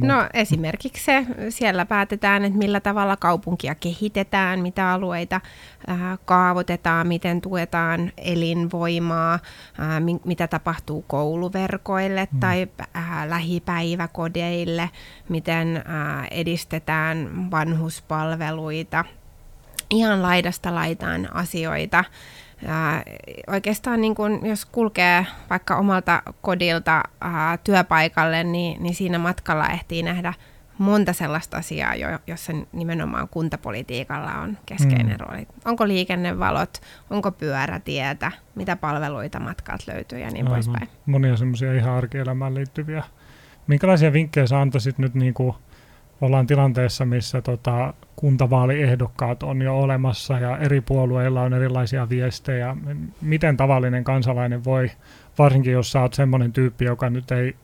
No esimerkiksi se, siellä päätetään, että millä tavalla kaupunkia kehitetään, mitä alueita kaavoitetaan, miten tuetaan elinvoimaa, mitä tapahtuu kouluverkoille tai lähipäiväkodeille, miten edistetään vanhuspalveluita. Ihan laidasta laitaan asioita. Oikeastaan niin kun, jos kulkee vaikka omalta kodilta työpaikalle, niin siinä matkalla ehtii nähdä monta sellaista asiaa, jossa nimenomaan kuntapolitiikalla on keskeinen rooli. Onko liikennevalot, onko pyörätietä, mitä palveluita matkalta löytyy ja niin poispäin. Monia semmoisia ihan arkielämään liittyviä. Minkälaisia vinkkejä sä antaisit nyt niinku? Ollaan tilanteessa, missä kuntavaaliehdokkaat on jo olemassa ja eri puolueilla on erilaisia viestejä. Miten tavallinen kansalainen voi, varsinkin jos sä oot semmoinen tyyppi, joka nyt ei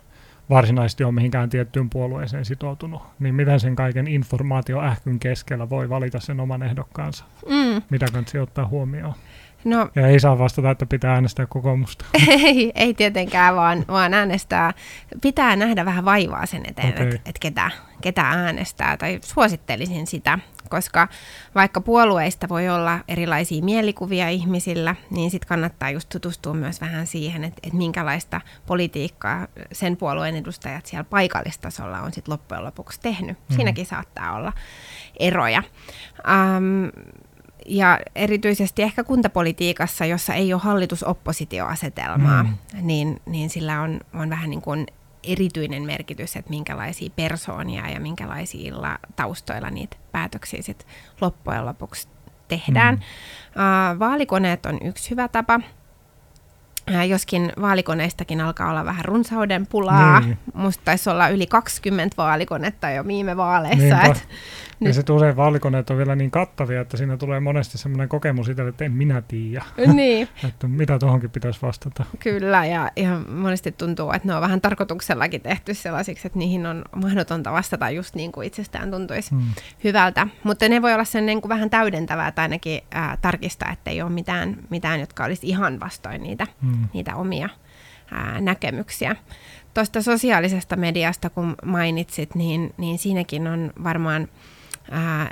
varsinaisesti ole mihinkään tiettyyn puolueeseen sitoutunut, niin miten sen kaiken informaatioähkyn keskellä voi valita sen oman ehdokkaansa? Mitä kannattaa ottaa huomioon? No, ja ei saa vastata, että pitää äänestää kokoomusta. Ei tietenkään, vaan äänestää. Pitää nähdä vähän vaivaa sen eteen, että ketä äänestää, tai suosittelisin sitä, koska vaikka puolueista voi olla erilaisia mielikuvia ihmisillä, niin sitten kannattaa just tutustua myös vähän siihen, että minkälaista politiikkaa sen puolueen edustajat siellä paikallistasolla on sitten loppujen lopuksi tehnyt. Siinäkin saattaa olla eroja. Ja erityisesti ehkä kuntapolitiikassa, jossa ei ole hallitus-oppositioasetelmaa, niin sillä on vähän niin kuin erityinen merkitys, että minkälaisia persoonia ja minkälaisilla taustoilla niitä päätöksiä sit loppujen lopuksi tehdään. Vaalikoneet on yksi hyvä tapa. Joskin vaalikoneistakin alkaa olla vähän runsauden pulaa. Musta taisi olla yli 20 vaalikonetta jo viime vaaleissa. Ja sitten usein vaalikoneet on vielä niin kattavia, että siinä tulee monesti semmoinen kokemus itselle, että en minä tiedä, että mitä tuohonkin pitäisi vastata. Kyllä, ja ihan monesti tuntuu, että ne on vähän tarkoituksellakin tehty sellaisiksi, että niihin on mahdotonta vastata just niin kuin itsestään tuntuisi hyvältä. Mutta ne voi olla sen niin kuin vähän täydentävää tai ainakin tarkistaa, että ei ole mitään, jotka olisi ihan vastoin niitä omia näkemyksiä. Tuosta sosiaalisesta mediasta, kun mainitsit, niin siinäkin on varmaan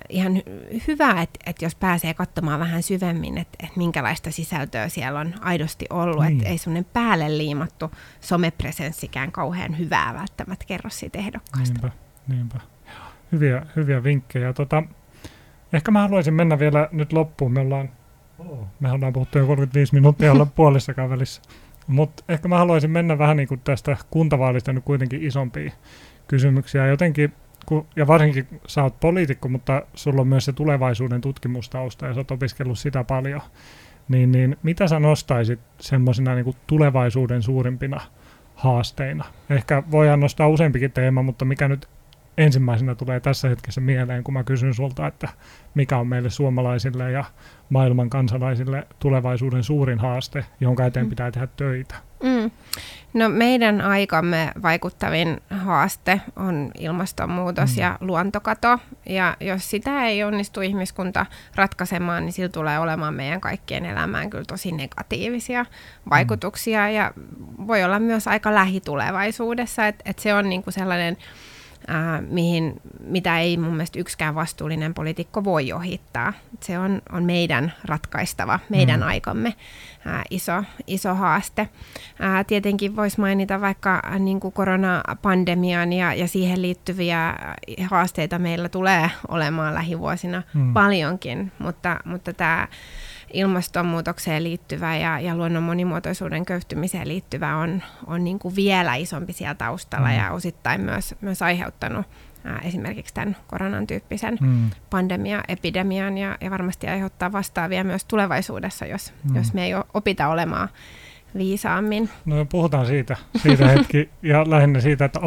ihan hyvä, että jos pääsee katsomaan vähän syvemmin, että minkälaista sisältöä siellä on aidosti ollut, niin. Että ei semmoinen päälle liimattu somepresenssikään kauhean hyvää välttämättä kerro siitä ehdokkaasta. Niinpä. Hyviä vinkkejä. Ehkä mä haluaisin mennä vielä nyt loppuun. Me ollaan puhuttu jo 35 minuuttia olla puolissakaan välissä. Mutta ehkä mä haluaisin mennä vähän niin kuin tästä kuntavaalista nyt kuitenkin isompiin kysymyksiä. Jotenkin, ja varsinkin sä oot poliitikko, mutta sulla on myös se tulevaisuuden tutkimustausta ja sä oot opiskellut sitä paljon. Niin mitä sä nostaisit semmoisena niin kuin tulevaisuuden suurimpina haasteina? Ehkä voidaan nostaa useampikin teema, mutta mikä nyt ensimmäisenä tulee tässä hetkessä mieleen, kun mä kysyn sulta, että mikä on meille suomalaisille ja maailman kansalaisille tulevaisuuden suurin haaste, jonka eteen pitää tehdä töitä? No meidän aikamme vaikuttavin haaste on ilmastonmuutos ja luontokato, ja jos sitä ei onnistu ihmiskunta ratkaisemaan, niin sillä tulee olemaan meidän kaikkien elämään kyllä tosi negatiivisia vaikutuksia, ja voi olla myös aika lähitulevaisuudessa, että se on niinku sellainen mitä ei mun mielestä yksikään vastuullinen poliitikko voi ohittaa. Se on meidän ratkaistava, meidän aikamme iso haaste. Tietenkin voisi mainita vaikka niin kuin koronapandemian ja siihen liittyviä haasteita meillä tulee olemaan lähivuosina paljonkin, mutta tämä ilmastonmuutokseen liittyvä ja luonnon monimuotoisuuden köyhtymiseen liittyvä on niin kuin vielä isompi siellä taustalla ja osittain myös aiheuttanut esimerkiksi tämän koronan tyyppisen pandemiaepidemian ja varmasti aiheuttaa vastaavia myös tulevaisuudessa, jos me ei opita olemaan viisaammin. No puhutaan siitä hetki ja lähinnä siitä, että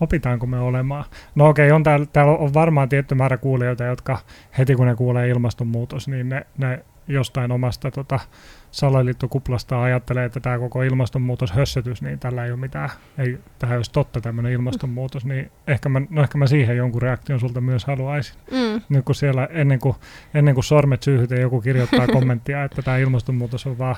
opitaanko me olemaan. No okei, täällä on varmaan tietty määrä kuulijoita, jotka heti kun ne kuulee ilmastonmuutos, niin ne jostain omasta salaliittokuplasta ajattelee, että tämä koko ilmastonmuutoshössytys, niin tällä ei ole mitään, ei tähän olisi totta tämmöinen ilmastonmuutos, niin ehkä mä siihen jonkun reaktion sulta myös haluaisin. Nyt kun siellä ennen kuin sormet syyhytään joku kirjoittaa kommenttia, että tämä ilmastonmuutos on vaan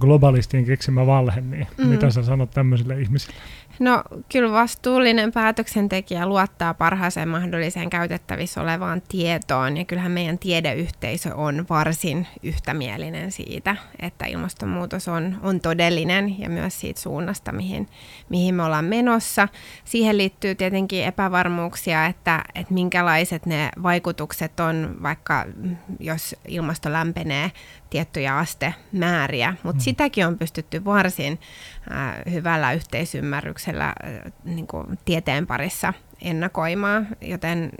globalistien keksimä valhe, niin mitä sä sanot tämmöisille ihmisille? No kyllä vastuullinen päätöksentekijä luottaa parhaaseen mahdolliseen käytettävissä olevaan tietoon, ja kyllähän meidän tiedeyhteisö on varsin yhtämielinen siitä, että ilmastonmuutos on todellinen ja myös siitä suunnasta, mihin me ollaan menossa. Siihen liittyy tietenkin epävarmuuksia, että minkälaiset ne vaikutukset on, vaikka jos ilmasto lämpenee tiettyjä astemääriä, mutta sitäkin on pystytty varsin hyvällä yhteisymmärryksellä niin kuin tieteen parissa ennakoimaan, joten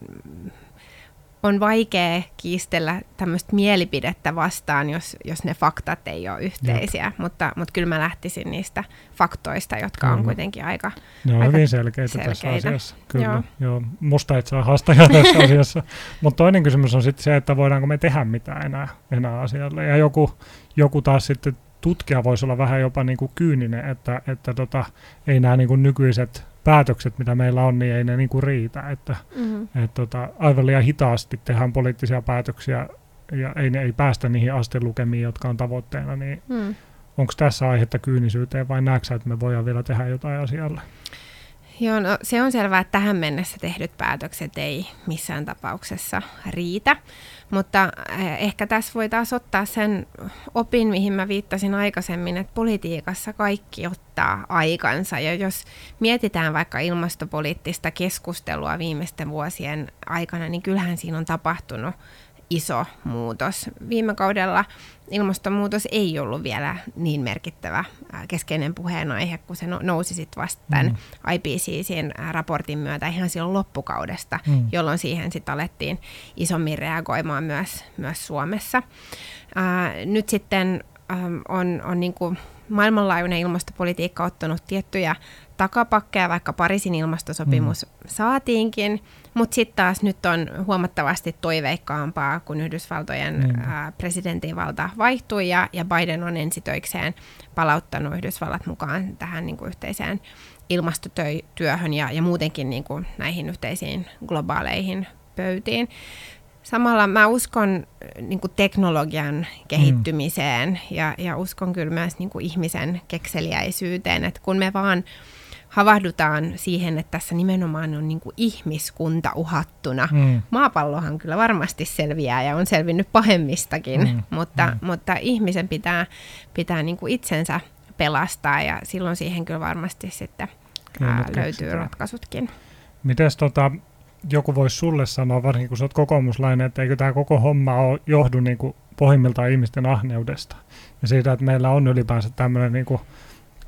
on vaikea kiistellä tämmöistä mielipidettä vastaan, jos ne faktat ei ole yhteisiä, mutta kyllä mä lähtisin niistä faktoista, jotka on kuitenkin aika ne on aika hyvin selkeitä tässä asiassa. Kyllä, joo. Musta et saa haastajaa tässä asiassa. Mutta toinen kysymys on sitten se, että voidaanko me tehdä mitään enää asialle. Ja joku taas sitten tutkija voisi olla vähän jopa niinku kyyninen, että ei nämä niinku nykyiset päätökset, mitä meillä on, niin ei ne niinku riitä, että aivan liian hitaasti tehdään poliittisia päätöksiä ja ei päästä niihin astelukemiin, jotka on tavoitteena, niin onko tässä aihetta kyynisyyteen vai näetkö, että me voidaan vielä tehdä jotain asialle? Joo, no, se on selvää, että tähän mennessä tehdyt päätökset ei missään tapauksessa riitä, mutta ehkä tässä voi taas ottaa sen opin, mihin mä viittasin aikaisemmin, että politiikassa kaikki ottaa aikansa, ja jos mietitään vaikka ilmastopoliittista keskustelua viimeisten vuosien aikana, niin kyllähän siinä on tapahtunut iso muutos. Viime kaudella ilmastonmuutos ei ollut vielä niin merkittävä keskeinen puheenaihe, kun se nousi sitten vasta tämän IPCC:n raportin myötä ihan silloin loppukaudesta, jolloin siihen sitten alettiin isommin reagoimaan myös Suomessa. Nyt sitten on niin kuin maailmanlaajuinen ilmastopolitiikka ottanut tiettyjä takapakkeja, vaikka Pariisin ilmastosopimus saatiinkin, mutta sitten taas nyt on huomattavasti toiveikkaampaa, kun Yhdysvaltojen presidentinvalta vaihtui ja Biden on ensitöikseen palauttanut Yhdysvallat mukaan tähän niin kuin yhteiseen ilmastotyöhön ja muutenkin niin kuin näihin yhteisiin globaaleihin pöytiin. Samalla mä uskon niin kuin teknologian kehittymiseen ja uskon kyllä myös niin kuin ihmisen kekseliäisyyteen, että kun me vaan havahdutaan siihen, että tässä nimenomaan on niin kuin ihmiskunta uhattuna. Maapallohan kyllä varmasti selviää ja on selvinnyt pahemmistakin, mutta ihmisen pitää niin kuin itsensä pelastaa ja silloin siihen kyllä varmasti sitten löytyy ratkaisutkin. Mites joku voisi sulle sanoa, varsinkin kun sä oot kokoomuslainen, että eikö tämä koko homma johdu niin kuin pohjimmiltaan ihmisten ahneudesta ja siitä, että meillä on ylipäänsä tämmöinen niin kuin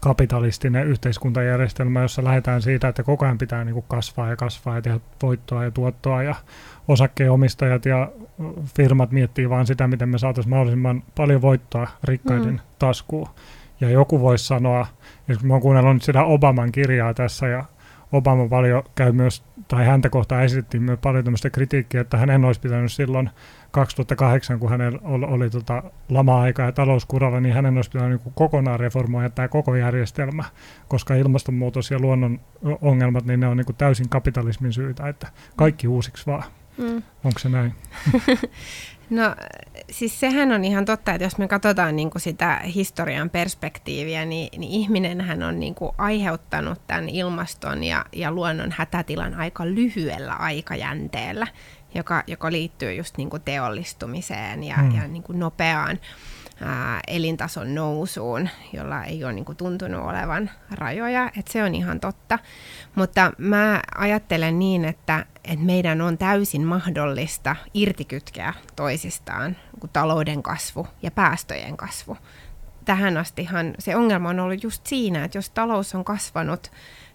kapitalistinen yhteiskuntajärjestelmä, jossa lähdetään siitä, että koko ajan pitää niin kuin kasvaa ja tehdä voittoa ja tuottoa ja osakkeenomistajat ja firmat miettii vaan sitä, miten me saataisiin mahdollisimman paljon voittoa rikkaiden taskuun. Ja joku voisi sanoa, jos mä oon kuunnellut nyt sitä Obaman kirjaa tässä ja Obama paljon käy myös, tai häntä kohtaan esitettiin myös paljon tämmöistä kritiikkiä, että hänen olisi pitänyt silloin 2008, kun hänellä oli lama-aika ja talouskuralla, niin hänen olisi pitänyt niin kokonaan reformoida tämä koko järjestelmä, koska ilmastonmuutos ja luonnon ongelmat, niin ne on niin täysin kapitalismin syytä, että kaikki uusiksi vaan. Onko se näin? No siis sehän on ihan totta, että jos me katsotaan niin kuin sitä historian perspektiiviä, niin ihminenhän on niin kuin aiheuttanut tämän ilmaston ja luonnon hätätilan aika lyhyellä aikajänteellä, joka liittyy just niin kuin teollistumiseen ja niin kuin nopeaan elintason nousuun, jolla ei ole niin kuin tuntunut olevan rajoja, että se on ihan totta. Mutta mä ajattelen niin, että meidän on täysin mahdollista irtikytkeä toisistaan niin talouden kasvu ja päästöjen kasvu. Tähän astihan se ongelma on ollut just siinä, että jos talous on kasvanut,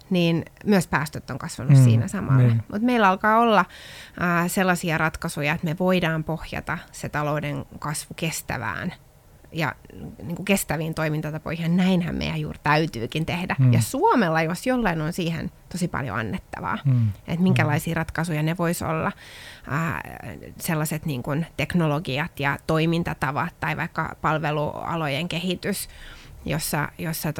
niin myös päästöt on kasvanut siinä samalla. Mutta meillä alkaa olla sellaisia ratkaisuja, että me voidaan pohjata se talouden kasvu kestävään ja niin kuin kestäviin toimintatapoihin, ja näinhän meidän juuri täytyykin tehdä. Ja Suomella, jos jollain on siihen tosi paljon annettavaa, että minkälaisia ratkaisuja ne voisi olla, sellaiset niin kuin teknologiat ja toimintatavat tai vaikka palvelualojen kehitys, jossa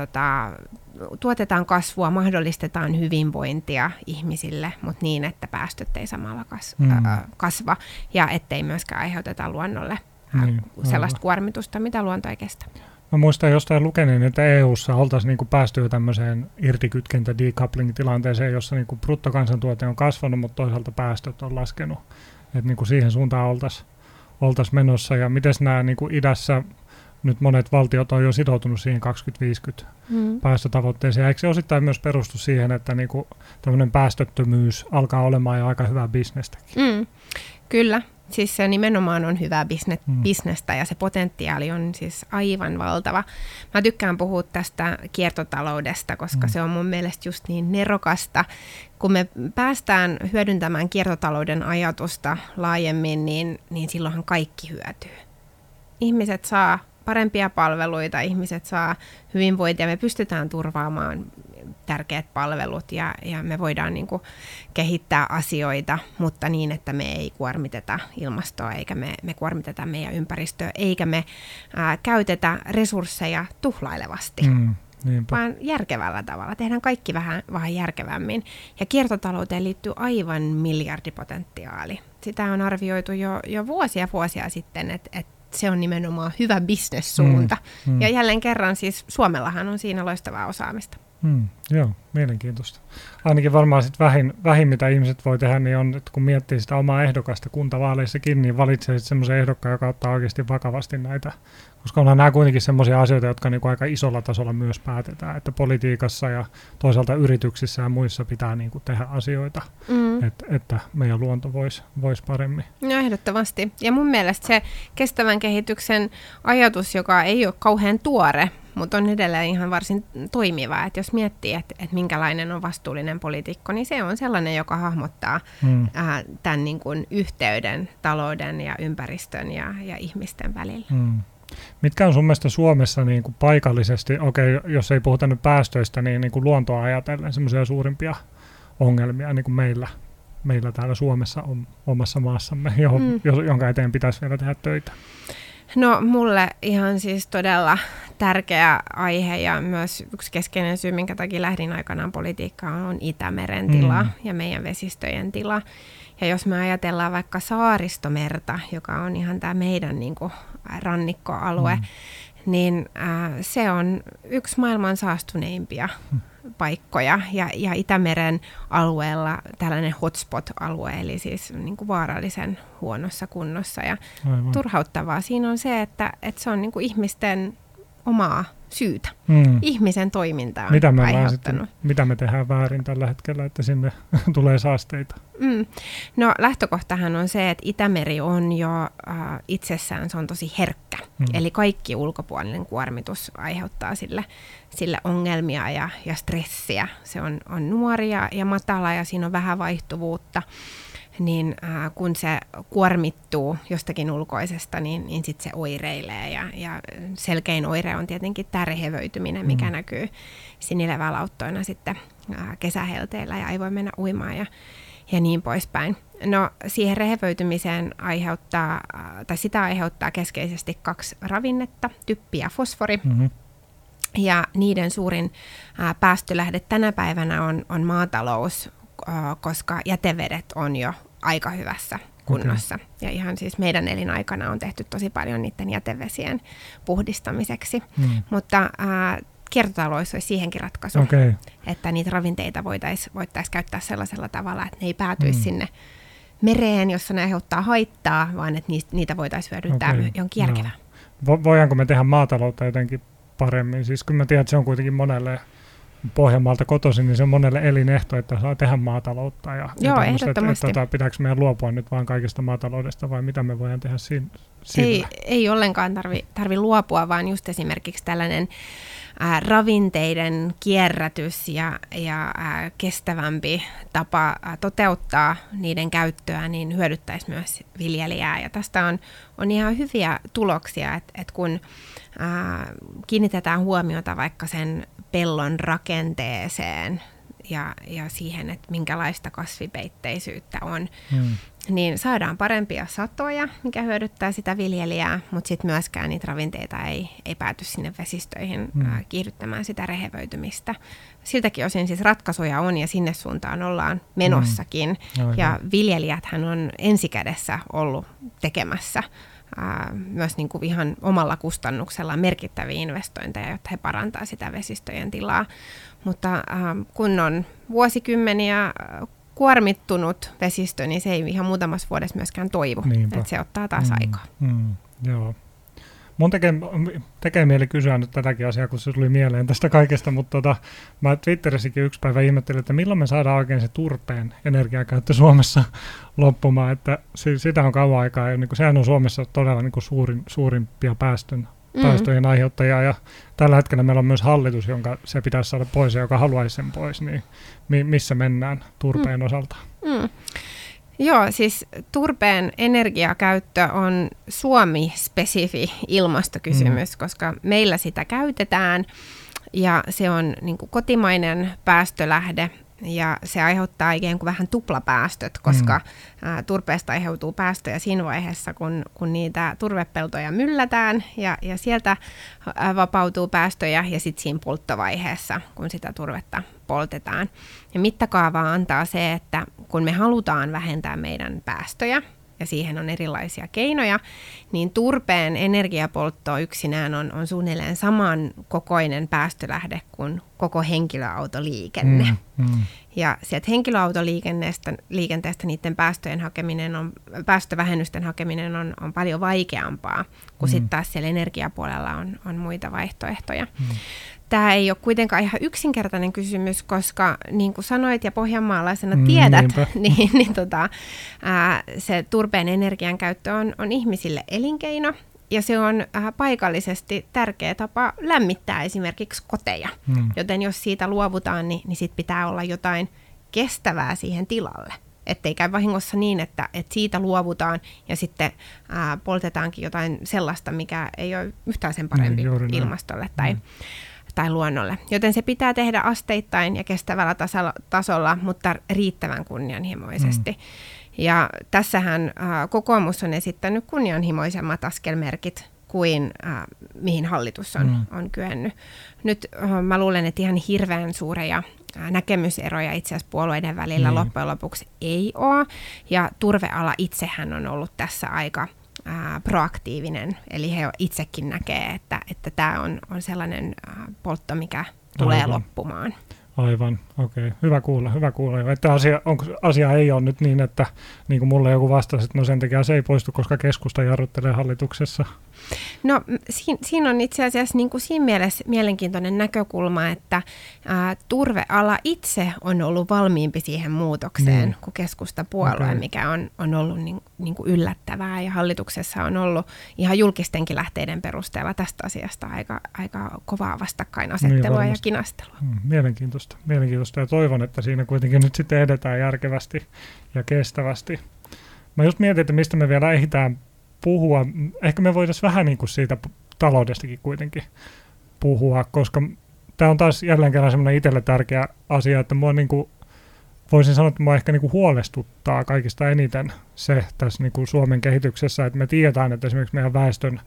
tuotetaan kasvua, mahdollistetaan hyvinvointia ihmisille, mutta niin, että päästöt ei samalla kasva ja ettei myöskään aiheuteta luonnolle sellaista kuormitusta, mitä luonto ei kestä. Mä muistan jostain lukeneen, että EU:ssa oltaisiin niinku päästyä tämmöiseen irtikytkentä decoupling-tilanteeseen, jossa niinku bruttokansantuote on kasvanut, mutta toisaalta päästöt on laskenut. Et niinku siihen suuntaan oltaisiin menossa. Ja mites nämä niinku idässä nyt monet valtiot on jo sitoutunut siihen 2050 päästötavoitteeseen. Eikö se osittain myös perustu siihen, että niinku tämmöinen päästöttömyys alkaa olemaan jo aika hyvää bisnestäkin? Kyllä. Siis se nimenomaan on hyvää bisnestä ja se potentiaali on siis aivan valtava. Mä tykkään puhua tästä kiertotaloudesta, koska se on mun mielestä just niin nerokasta. Kun me päästään hyödyntämään kiertotalouden ajatusta laajemmin, niin silloinhan kaikki hyötyy. Ihmiset saa parempia palveluita, ihmiset saa hyvinvointia, me pystytään turvaamaan tärkeät palvelut ja me voidaan niin kuin kehittää asioita, mutta niin, että me ei kuormiteta ilmastoa eikä me kuormiteta meidän ympäristöä eikä me käytetä resursseja tuhlailevasti, vaan järkevällä tavalla. Tehdään kaikki vähän järkevämmin ja kiertotalouteen liittyy aivan miljardipotentiaali. Sitä on arvioitu jo vuosia sitten, että se on nimenomaan hyvä bisnessuunta. Ja jälleen kerran siis Suomellahan on siinä loistavaa osaamista. Joo, mielenkiintoista. Ainakin varmaan sit vähin, mitä ihmiset voi tehdä, niin on, että kun miettii sitä omaa ehdokasta kuntavaaleissakin, niin valitsee semmoisen ehdokkaan, joka ottaa oikeasti vakavasti näitä. Koska onhan nämä kuitenkin semmoisia asioita, jotka niinku aika isolla tasolla myös päätetään, että politiikassa ja toisaalta yrityksissä ja muissa pitää niinku tehdä asioita, että meidän luonto voisi paremmin. No ehdottomasti. Ja mun mielestä se kestävän kehityksen ajatus, joka ei ole kauhean tuore, mutta on edelleen ihan varsin toimiva, että jos miettii, että minkälainen on vastuullinen poliitikko, niin se on sellainen, joka hahmottaa tämän niin kuin yhteyden talouden ja ympäristön ja ihmisten välillä. Mitkä on sun mielestä Suomessa niin kuin paikallisesti, jos ei puhuta nyt päästöistä, niin kuin luontoa ajatellen semmoisia suurimpia ongelmia niin kuin meillä täällä Suomessa on omassa maassamme, jonka eteen pitäisi vielä tehdä töitä? No mulle ihan siis todella tärkeä aihe ja myös yksi keskeinen syy, minkä takia lähdin aikanaan politiikkaan, on Itämeren tila ja meidän vesistöjen tila. Ja jos me ajatellaan vaikka Saaristomerta, joka on ihan tämä meidän niin kuin rannikkoalue, niin se on yksi maailman saastuneimpia paikkoja. Ja Itämeren alueella tällainen hotspot-alue, eli siis niin kuin vaarallisen huonossa kunnossa. Ja aivan. Turhauttavaa siinä on se, että se on niin kuin ihmisten omaa syytä. Ihmisen toiminta on aiheuttanut. Mitä me tehdään väärin tällä hetkellä, että sinne tulee saasteita? No lähtökohtahan on se, että Itämeri on jo itsessään, se on tosi herkkä. Eli kaikki ulkopuolinen kuormitus aiheuttaa sille ongelmia ja stressiä. Se on nuori ja matala ja siinä on vähän vaihtuvuutta. Niin kun se kuormittuu jostakin ulkoisesta, niin sitten se oireilee. Ja selkein oire on tietenkin tämä rehevöityminen, mikä näkyy sinilevä lauttoina sitten kesähelteillä ja ei voi mennä uimaan ja niin poispäin. No siihen rehevöitymiseen sitä aiheuttaa keskeisesti kaksi ravinnetta, typpi ja fosfori. Ja niiden suurin päästölähde tänä päivänä on maatalous, koska jätevedet on jo aika hyvässä kunnossa. Okay. Ja ihan siis meidän elinaikana on tehty tosi paljon niiden jätevesien puhdistamiseksi. Mutta kiertotalous olisi siihenkin ratkaisu, okay, että niitä ravinteita voitaisiin käyttää sellaisella tavalla, että ne ei päätyisi sinne mereen, jossa ne aiheuttaa haittaa, vaan että niitä voitaisiin hyödyntää jonkin järkevää. No. Voidaanko me tehdä maataloutta jotenkin paremmin? Siis kun mä tiedän, että se on kuitenkin monelle Pohjanmaalta kotoisin, niin se on monelle elinehto, että saa tehdä maataloutta. Joo, ehdottomasti. Pitääkö meidän luopua nyt vaan kaikesta maataloudesta vai mitä me voidaan tehdä siinä? Ei ollenkaan tarvi luopua, vaan just esimerkiksi tällainen ravinteiden kierrätys ja kestävämpi tapa toteuttaa niiden käyttöä, niin hyödyttäisi myös viljelijää. Ja tästä on ihan hyviä tuloksia, että kun kiinnitetään huomiota vaikka sen pellon rakenteeseen ja siihen, että minkälaista kasvipeitteisyyttä on, niin saadaan parempia satoja, mikä hyödyttää sitä viljelijää, mutta sitten myöskään niitä ravinteita ei pääty sinne vesistöihin kiihdyttämään sitä rehevöitymistä. Siltäkin osin siis ratkaisuja on ja sinne suuntaan ollaan menossakin. Ja viljelijäthän on ensikädessä ollut tekemässä myös niin kuin ihan omalla kustannuksella merkittäviä investointeja, jotta he parantaa sitä vesistöjen tilaa. Mutta kun on vuosikymmeniä kuormittunut vesistö, niin se ei ihan muutamassa vuodessa myöskään toivu. Niinpä. Että se ottaa taas aikaa. Joo. Mun tekee mieli kysyä nyt tätäkin asiaa, kun se tuli mieleen tästä kaikesta, mutta mä Twitterissäkin yksi päivä ihmettelin, että milloin me saadaan oikein se turpeen energiakäyttö Suomessa loppumaan, että sitä on kauan aikaa, ja niin kuin, sehän on Suomessa todella niin kuin suurimpia päästöjen aiheuttajia, ja tällä hetkellä meillä on myös hallitus, jonka se pitäisi saada pois ja joka haluaisi sen pois, niin missä mennään turpeen osalta? Joo, siis turpeen energiakäyttö on Suomi-spesifi ilmastokysymys, koska meillä sitä käytetään ja se on niin kuin kotimainen päästölähde ja se aiheuttaa ikään kuin vähän tuplapäästöt, koska turpeesta aiheutuu päästöjä siinä vaiheessa, kun niitä turvepeltoja myllätään ja sieltä vapautuu päästöjä ja sitten siinä polttovaiheessa, kun sitä turvetta poltetaan. Ja mittakaavaa antaa se, että kun me halutaan vähentää meidän päästöjä, ja siihen on erilaisia keinoja, niin turpeen energiapoltto yksinään on suunnilleen saman kokoinen päästölähde kuin koko henkilöautoliikenne. Ja sieltä henkilöautoliikenteestä niiden päästövähennysten hakeminen on paljon vaikeampaa, kun sitten taas siellä energiapuolella on muita vaihtoehtoja. Tämä ei ole kuitenkaan ihan yksinkertainen kysymys, koska niin kuin sanoit ja pohjanmaalaisena tiedät, se turpeen energian käyttö on ihmisille elinkeino ja se on paikallisesti tärkeä tapa lämmittää esimerkiksi koteja. Joten jos siitä luovutaan, niin sit pitää olla jotain kestävää siihen tilalle. Ettei käy vahingossa niin, että siitä luovutaan ja sitten poltetaankin jotain sellaista, mikä ei ole yhtään sen parempi ilmastolle tai luonnolle. Joten se pitää tehdä asteittain ja kestävällä tasolla, mutta riittävän kunnianhimoisesti. Ja tässähän kokoomus on esittänyt kunnianhimoisemmat askelmerkit kuin mihin hallitus on kyennyt. Nyt mä luulen, että ihan hirveän suureja näkemyseroja itse asiassa puolueiden välillä loppujen lopuksi ei ole. Ja turveala itsehän on ollut tässä aika proaktiivinen, eli he itsekin näkee, että tämä on sellainen poltto, mikä tulee loppumaan. Aivan, okei. Okay. Hyvä kuulla. Että asia ei ole nyt niin, että niin kuin mulle joku vastasi, että no sen takia se ei poistu, koska keskusta jarruttelee hallituksessa. No siinä on itse asiassa niin kuin siinä mielessä mielenkiintoinen näkökulma, että turveala itse on ollut valmiimpi siihen muutokseen kuin keskustapuolue, mikä on ollut niin kuin yllättävää. Ja hallituksessa on ollut ihan julkistenkin lähteiden perusteella tästä asiasta aika kovaa vastakkainasettelua ja kinastelua. Mielenkiintoista ja toivon, että siinä kuitenkin nyt sitten edetään järkevästi ja kestävästi. Mä just mietin, että mistä me vielä ehditään puhua. Ehkä me voitaisiin vähän niin kuin siitä taloudestakin kuitenkin puhua, koska tämä on taas jälleen kerran semmoinen itselle tärkeä asia, että mua niin kuin, voisin sanoa, että mua ehkä niin kuin huolestuttaa kaikista eniten se tässä niin kuin Suomen kehityksessä, että me tiedetään, että esimerkiksi meidän väestön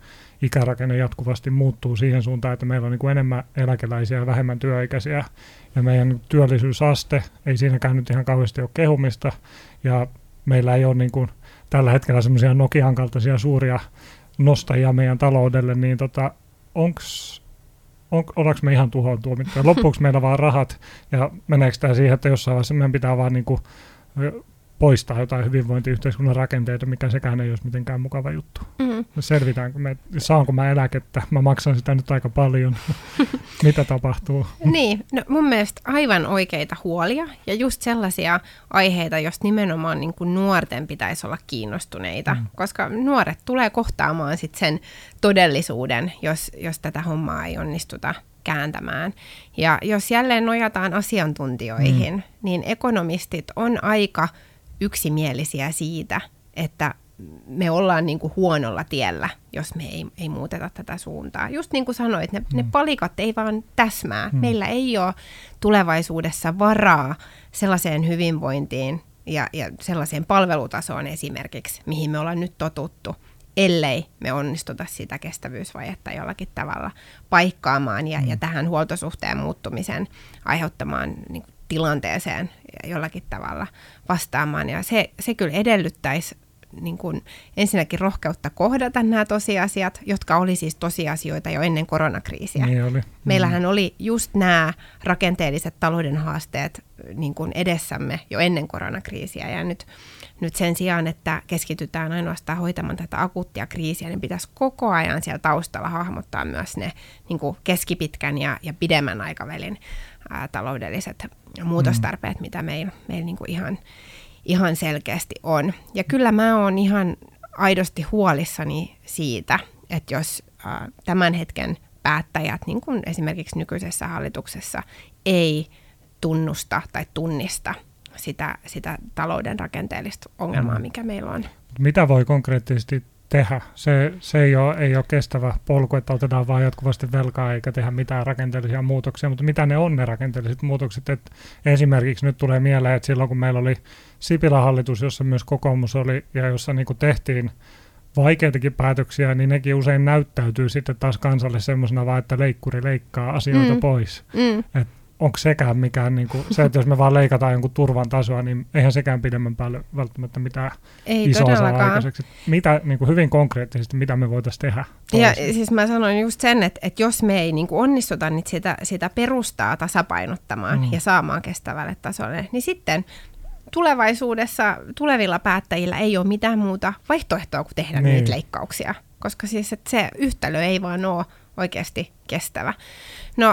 ikärakenne jatkuvasti muuttuu siihen suuntaan, että meillä on niin kuin enemmän eläkeläisiä ja vähemmän työikäisiä, ja meidän työllisyysaste ei siinäkään nyt ihan kauheasti ole kehumista, ja meillä ei ole niin kuin tällä hetkellä semmoisia Nokian kaltaisia suuria nostajia meidän taloudelle, niin ollaanko me ihan tuhoon tuomittuja? Loppuksi meillä vaan rahat, ja meneekö tämä siihen, että jossain vaiheessa meidän pitää vaan niin kuin poistaa jotain hyvinvointiyhteiskunnan rakenteita, mikä sekään ei olisi mitenkään mukava juttu. Mm-hmm. Saanko mä eläkettä? Mä maksan sitä nyt aika paljon. Mitä tapahtuu? Niin, no mun mielestä aivan oikeita huolia ja just sellaisia aiheita, joista nimenomaan niin kuin nuorten pitäisi olla kiinnostuneita, koska nuoret tulee kohtaamaan sit sen todellisuuden, jos tätä hommaa ei onnistuta kääntämään. Ja jos jälleen nojataan asiantuntijoihin, niin ekonomistit on aika yksimielisiä siitä, että me ollaan niin kuin huonolla tiellä, jos me ei muuteta tätä suuntaa. Just niin kuin sanoit, ne palikat ei vaan täsmää. Meillä ei ole tulevaisuudessa varaa sellaiseen hyvinvointiin ja sellaiseen palvelutasoon esimerkiksi, mihin me ollaan nyt totuttu, ellei me onnistuta sitä kestävyysvajetta jollakin tavalla paikkaamaan ja tähän huoltosuhteen muuttumisen aiheuttamaan niin kuin tilanteeseen jollakin tavalla vastaamaan. Ja se kyllä edellyttäisi niin kuin ensinnäkin rohkeutta kohdata nämä tosiasiat, jotka oli siis tosiasioita jo ennen koronakriisiä. Niin oli. Meillähän oli just nämä rakenteelliset talouden haasteet niin kuin edessämme jo ennen koronakriisiä, ja nyt sen sijaan, että keskitytään ainoastaan hoitamaan tätä akuuttia kriisiä, niin pitäisi koko ajan siellä taustalla hahmottaa myös ne niin kuin keskipitkän ja pidemmän aikavälin taloudelliset muutostarpeet, mitä meillä niin kuin ihan selkeästi on. Ja kyllä mä oon ihan aidosti huolissani siitä, että jos tämän hetken päättäjät, niin kuin esimerkiksi nykyisessä hallituksessa, ei tunnusta tai tunnista sitä talouden rakenteellista ongelmaa, mikä meillä on. Mitä voi konkreettisesti tehdä? Se ei ole kestävä polku, että otetaan vaan jatkuvasti velkaa eikä tehdä mitään rakenteellisia muutoksia, mutta mitä ne on ne rakenteelliset muutokset? Et esimerkiksi nyt tulee mieleen, että silloin kun meillä oli Sipilän hallitus, jossa myös kokoomus oli ja jossa niin kuin tehtiin vaikeitakin päätöksiä, niin nekin usein näyttäytyy sitten taas kansalle semmoisena vaan, että leikkuri leikkaa asioita pois. Onko sekään mikään, niin kuin, se, että jos me vaan leikataan jonkun turvan tasoa, niin eihän sekään pidemmän päälle välttämättä mitään isoa saa aikaiseksi. Mitä, niin kuin hyvin konkreettisesti, mitä me voitaisiin tehdä? Ja siis mä sanoin just sen, että jos me ei niin kuin onnistuta niin sitä perustaa tasapainottamaan ja saamaan kestävälle tasolle, niin sitten tulevaisuudessa tulevilla päättäjillä ei ole mitään muuta vaihtoehtoa kuin tehdä niitä leikkauksia, koska siis että se yhtälö ei vaan ole oikeasti kestävä. No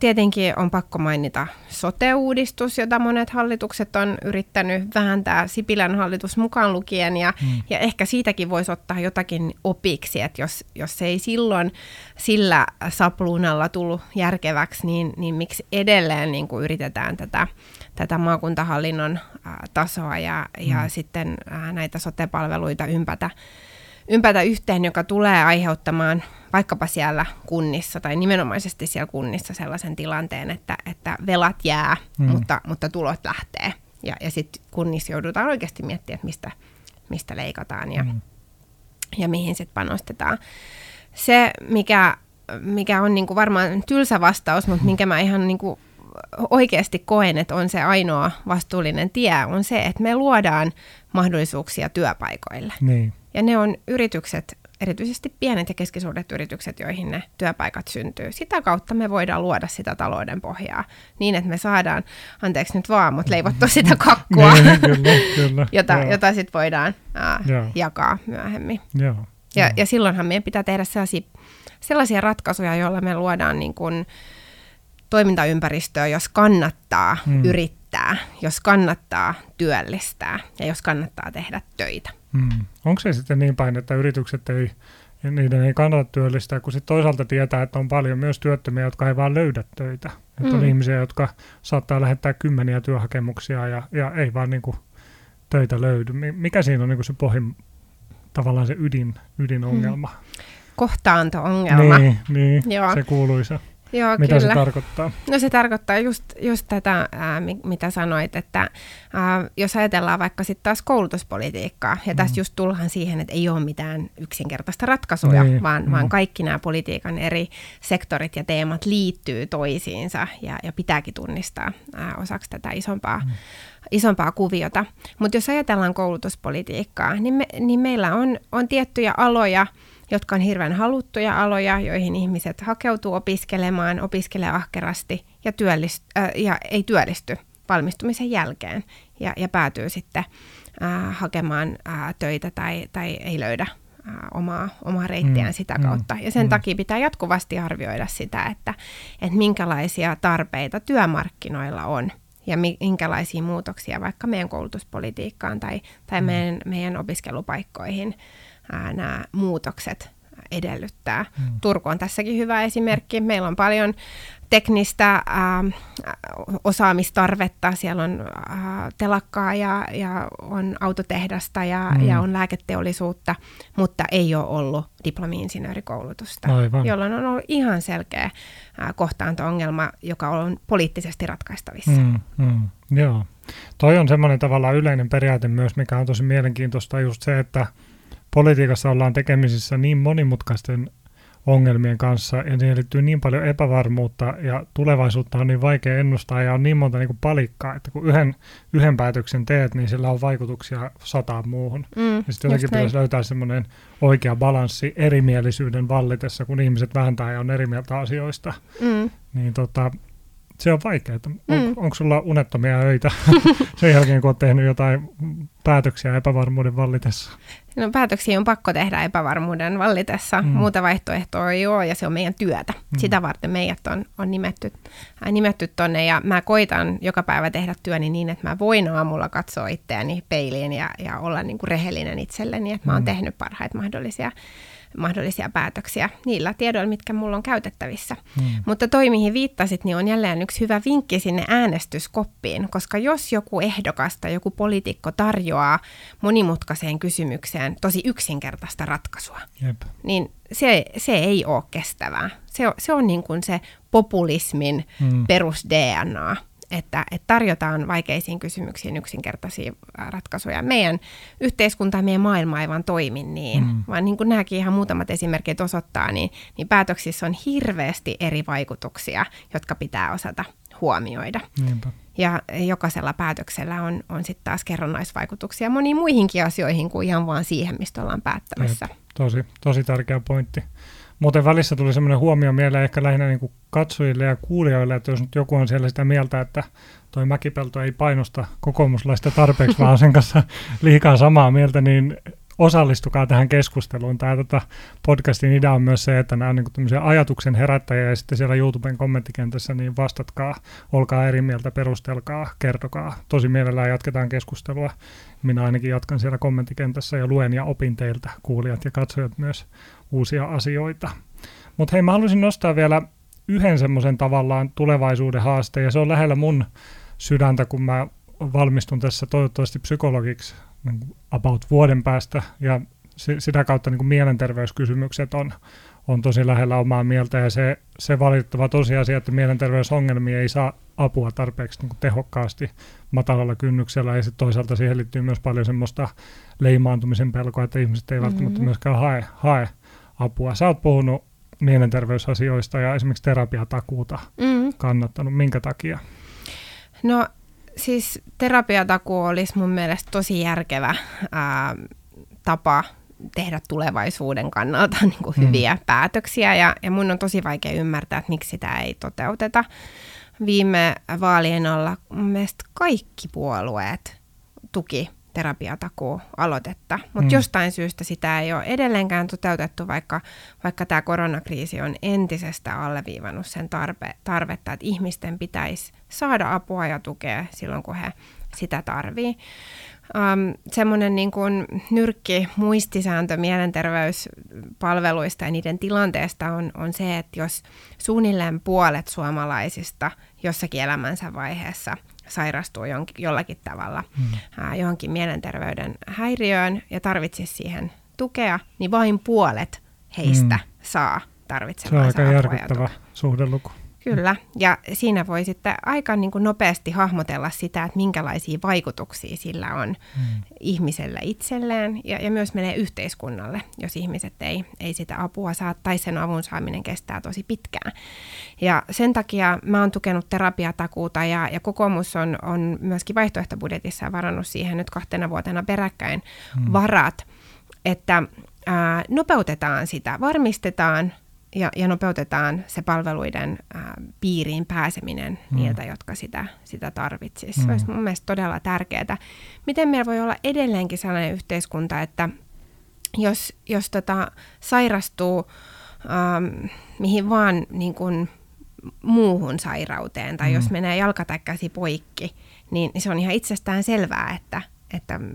tietenkin on pakko mainita sote-uudistus, jota monet hallitukset on yrittänyt vääntää, Sipilän hallitus mukaan lukien, ja ehkä siitäkin voisi ottaa jotakin opiksi, että jos ei silloin sillä sapluunalla tullut järkeväksi, niin miksi edelleen niin kuin yritetään tätä maakuntahallinnon tasoa ja sitten näitä sote-palveluita ympätä yhteen, joka tulee aiheuttamaan vaikkapa siellä kunnissa tai nimenomaisesti siellä kunnissa sellaisen tilanteen, että velat jää, mutta tulot lähtee. Ja sitten kunnissa joudutaan oikeasti miettimään, että mistä leikataan ja mihin sitten panostetaan. Se, mikä on niinku varmaan tylsä vastaus, mutta minkä mä ihan niinku oikeasti koen, että on se ainoa vastuullinen tie, on se, että me luodaan mahdollisuuksia työpaikoille. Niin. Ja ne on yritykset, erityisesti pienet ja keskisuuret yritykset, joihin ne työpaikat syntyy. Sitä kautta me voidaan luoda sitä talouden pohjaa niin, että me saadaan, anteeksi nyt vaan, mutta leivottua sitä kakkua, jota sitten voidaan jakaa myöhemmin. Ja silloinhan meidän pitää tehdä sellaisia ratkaisuja, joilla me luodaan niin kuin toimintaympäristöä, jos kannattaa yrittää, jos kannattaa työllistää ja jos kannattaa tehdä töitä. Onko se sitten niin päin, että yritykset niiden ei kannata työllistää, kun sitten toisaalta tietää, että on paljon myös työttömiä, jotka ei vaan löydä töitä. Että on ihmisiä, jotka saattaa lähettää kymmeniä työhakemuksia ja ei vaan niin kuin töitä löydy. Mikä siinä on niin kuin se tavallaan se ydinongelma? Kohtaanto-ongelma. Niin, se kuuluisa. Joo, mitä kyllä. Se tarkoittaa? No se tarkoittaa just tätä, mitä sanoit, että jos ajatellaan vaikka sitten taas koulutuspolitiikkaa, ja tässä just tullaan siihen, että ei ole mitään yksinkertaista ratkaisuja, vaan kaikki nämä politiikan eri sektorit ja teemat liittyy toisiinsa, ja pitääkin tunnistaa osaksi tätä isompaa kuviota. Mutta jos ajatellaan koulutuspolitiikkaa, niin meillä on tiettyjä aloja, jotka on hirveän haluttuja aloja, joihin ihmiset hakeutuu opiskelemaan, opiskelee ahkerasti ja ei työllisty valmistumisen jälkeen ja päätyy sitten hakemaan töitä tai ei löydä omaa reittiään sitä kautta. Ja sen takia pitää jatkuvasti arvioida sitä, että minkälaisia tarpeita työmarkkinoilla on ja minkälaisia muutoksia vaikka meidän koulutuspolitiikkaan tai meidän opiskelupaikkoihin nämä muutokset edellyttää. Turku on tässäkin hyvä esimerkki. Meillä on paljon teknistä osaamistarvetta. Siellä on telakkaa ja on autotehdasta ja on lääketeollisuutta, mutta ei ole ollut diplomi-insinöörikoulutusta, jolloin on ollut ihan selkeä kohtaanto-ongelma, joka on poliittisesti ratkaistavissa. Joo. Toi on semmoinen tavallaan yleinen periaate myös, mikä on tosi mielenkiintoista, just se, että politiikassa ollaan tekemisissä niin monimutkaisten ongelmien kanssa, ja siihen liittyy niin paljon epävarmuutta, ja tulevaisuutta on niin vaikea ennustaa, ja on niin monta niin kuin palikkaa, että kun yhden päätöksen teet, niin sillä on vaikutuksia 100 muuhun. Ja sitten jotenkin pitäisi löytää semmoinen oikea balanssi erimielisyyden vallitessa, kun ihmiset vääntää ja on eri mieltä asioista. Niin se on vaikeaa. Onko sulla unettomia öitä sen jälkeen, kun olet tehnyt jotain päätöksiä epävarmuuden vallitessa? No, päätöksiä on pakko tehdä epävarmuuden vallitessa. Muuta vaihtoehtoa ei ole, ja se on meidän työtä. Sitä varten meidät on nimetty tonne, ja mä koitan joka päivä tehdä työni niin, että mä voin aamulla katsoa itseäni peiliin ja olla niin kuin rehellinen itselleni, että mä oon tehnyt parhaita mahdollisia päätöksiä niillä tiedoilla, mitkä mulla on käytettävissä. Mutta toi, mihin viittasit, niin on jälleen yksi hyvä vinkki sinne äänestyskoppiin, koska jos joku ehdokas tai joku poliitikko tarjoaa monimutkaiseen kysymykseen tosi yksinkertaista ratkaisua, niin se ei ole kestävää. Se on niin kuin se populismin perus-DNA, että tarjotaan vaikeisiin kysymyksiin yksinkertaisia ratkaisuja. Meidän yhteiskunta ja meidän maailma ei vaan toimi niin, vaan niin kuin nämäkin ihan muutamat esimerkit osoittaa, niin päätöksissä on hirveästi eri vaikutuksia, jotka pitää osata huomioida. Niinpä. Ja jokaisella päätöksellä on sitten taas kerrannaisvaikutuksia moniin muihinkin asioihin kuin ihan vaan siihen, mistä ollaan päättämässä. Tosi tärkeä pointti. Muuten välissä tuli semmoinen huomio mieleen ehkä lähinnä niin kuin katsojille ja kuulijoille, että jos nyt joku on siellä sitä mieltä, että toi Mäkipelto ei painosta kokoomuslaista tarpeeksi, vaan sen kanssa liikaa samaa mieltä, niin osallistukaa tähän keskusteluun. Tämä podcastin idea on myös se, että nämä on niin kuin tämmöisiä ajatuksen herättäjiä, ja sitten siellä YouTuben kommenttikentässä niin vastatkaa, olkaa eri mieltä, perustelkaa, kertokaa. Tosi mielellään jatketaan keskustelua. Minä ainakin jatkan siellä kommenttikentässä ja luen ja opin teiltä, kuulijat ja katsojat, myös uusia asioita. Mutta hei, mä haluaisin nostaa vielä yhden semmoisen tavallaan tulevaisuuden haasteen, ja se on lähellä mun sydäntä, kun mä valmistun tässä toivottavasti psykologiksi about vuoden päästä, ja sitä kautta niin kuin mielenterveyskysymykset on tosi lähellä omaa mieltä, ja se valitettava tosiasia, että mielenterveysongelmia ei saa apua tarpeeksi niin kuin tehokkaasti matalalla kynnyksellä, ja sitten toisaalta siihen liittyy myös paljon semmoista leimaantumisen pelkoa, että ihmiset ei välttämättä myöskään hae apua. Sä oot puhunut mielenterveysasioista ja esimerkiksi terapiatakuuta kannattanut. Minkä takia? No siis terapiatakuu olisi mun mielestä tosi järkevä tapa tehdä tulevaisuuden kannalta niin kuin hyviä päätöksiä, ja mun on tosi vaikea ymmärtää, että miksi sitä ei toteuteta. Viime vaalien alla mun mielestä kaikki puolueet tuki terapiatakuu-aloitetta, mutta jostain syystä sitä ei ole edelleenkään toteutettu, vaikka tämä koronakriisi on entisestään alleviivannut sen tarvetta, että ihmisten pitäisi saada apua ja tukea silloin, kun he sitä tarvii. Semmoinen niin kuin nyrkki muistisääntö mielenterveyspalveluista ja niiden tilanteesta on se, että jos suunnilleen puolet suomalaisista jossakin elämänsä vaiheessa sairastuu jollakin tavalla johonkin mielenterveyden häiriöön ja tarvitsisi siihen tukea, niin vain puolet heistä saa tarvitsemansa. Se on aika järkyttävä suhdeluku. Kyllä, ja siinä voi sitten aika niin kuin nopeasti hahmotella sitä, että minkälaisia vaikutuksia sillä on ihmisellä itselleen ja myös menee yhteiskunnalle, jos ihmiset ei sitä apua saa tai sen avun saaminen kestää tosi pitkään. Ja sen takia mä oon tukenut terapiatakuuta ja kokoomus on myöskin vaihtoehtobudjetissaan varannut siihen nyt 2 vuotena peräkkäin varat, että nopeutetaan sitä, varmistetaan ja nopeutetaan se palveluiden piiriin pääseminen niiltä, jotka sitä tarvitsisi. Se olisi mun mielestä todella tärkeää. Miten meillä voi olla edelleenkin sellainen yhteiskunta, että jos sairastuu mihin vaan niin kuin muuhun sairauteen tai jos menee jalka tai käsi poikki, niin se on ihan itsestään selvää, että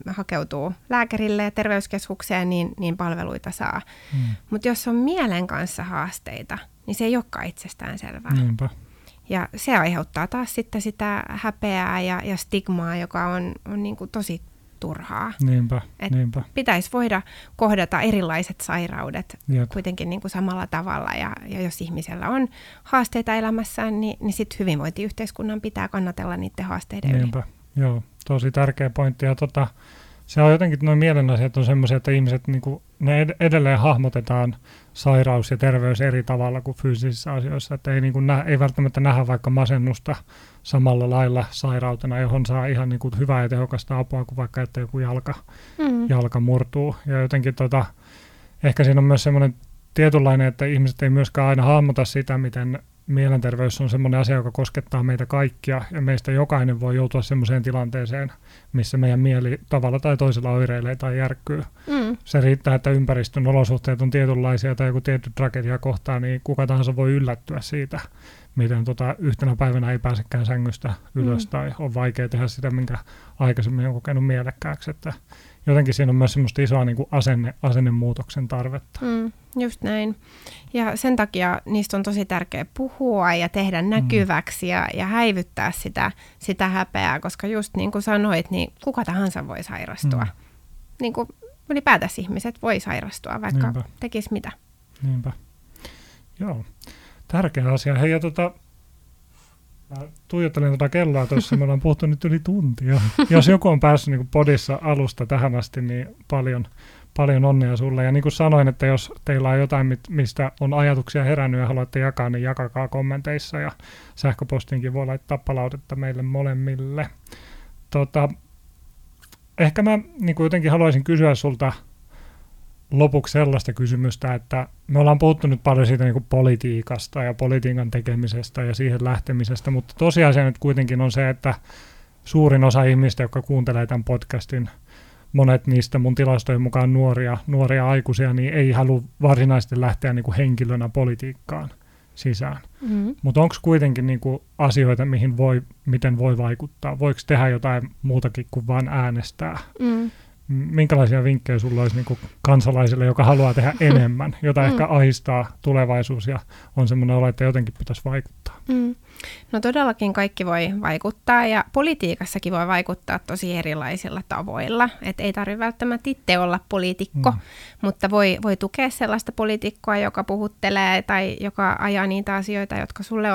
hakeutuu lääkärille ja terveyskeskukseen, niin palveluita saa. Mutta jos on mielen kanssa haasteita, niin se ei olekaan itsestään selvää. Niinpä. Ja se aiheuttaa taas sitten sitä häpeää ja stigmaa, joka on niin kuin tosi turhaa. Niinpä. Pitäisi voida kohdata erilaiset sairaudet kuitenkin niin kuin samalla tavalla. Ja jos ihmisellä on haasteita elämässään, niin sitten hyvinvointiyhteiskunnan pitää kannatella niiden haasteiden yli. Joo, tosi tärkeä pointti. Ja se on jotenkin, nuo mielen asiat on semmoisia, että ihmiset, niinku, ne edelleen hahmotetaan sairaus ja terveys eri tavalla kuin fyysisissä asioissa. Että ei välttämättä nähdä vaikka masennusta samalla lailla sairautena, johon saa ihan niinku hyvää ja tehokasta apua kuin vaikka, että joku jalka murtuu. Ja jotenkin ehkä siinä on myös semmoinen tietynlainen, että ihmiset ei myöskään aina hahmota sitä, miten mielenterveys on semmoinen asia, joka koskettaa meitä kaikkia, ja meistä jokainen voi joutua semmoiseen tilanteeseen, missä meidän mieli tavalla tai toisella oireilee tai järkkyy. Se riittää, että ympäristön olosuhteet on tietynlaisia tai joku tietty tragedia kohtaa, niin kuka tahansa voi yllättyä siitä, miten yhtenä päivänä ei pääsekään sängystä ylös tai on vaikea tehdä sitä, minkä aikaisemmin on kokenut mielekkääksi. Että jotenkin siinä on myös semmoista isoa niin kuin asennemuutoksen tarvetta. Just näin. Ja sen takia niistä on tosi tärkeää puhua ja tehdä näkyväksi ja häivyttää sitä häpeää, koska just niin kuin sanoit, niin kuka tahansa voi sairastua. Niin kuin ylipäätänsä ihmiset voi sairastua, vaikka tekisi mitä. Niinpä. Joo. Tärkeä asia. Hei, ja mä tuijottelen kelloa tuossa, me ollaan puhuttu nyt yli tuntia. Jos joku on päässyt niin kuin podissa alusta tähän asti, niin paljon onnea sulle. Ja niin kuin sanoin, että jos teillä on jotain, mistä on ajatuksia herännyt ja haluatte jakaa, niin jakakaa kommenteissa. Ja sähköpostinkin voi laittaa palautetta meille molemmille. Ehkä mä niin kuin jotenkin haluaisin kysyä sulta lopuksi sellaista kysymystä, että me ollaan puhuttu nyt paljon siitä niin kuin politiikasta ja politiikan tekemisestä ja siihen lähtemisestä, mutta tosiasia nyt kuitenkin on se, että suurin osa ihmistä, jotka kuuntelee tämän podcastin, monet niistä mun tilastojen mukaan nuoria aikuisia, niin ei halua varsinaisesti lähteä niin kuin henkilönä politiikkaan sisään. Mutta onko kuitenkin niin kuin asioita, miten voi vaikuttaa? Voiko tehdä jotain muutakin kuin vain äänestää? Minkälaisia vinkkejä sulla olisi niin kuin kansalaiselle, joka haluaa tehdä enemmän, jota ehkä ahistaa tulevaisuus ja on semmoinen olo, että jotenkin pitäisi vaikuttaa? No todellakin kaikki voi vaikuttaa ja politiikassakin voi vaikuttaa tosi erilaisilla tavoilla. Et ei tarvitse välttämättä itse olla poliitikko, mutta voi tukea sellaista poliitikkoa, joka puhuttelee tai joka ajaa niitä asioita, jotka sulle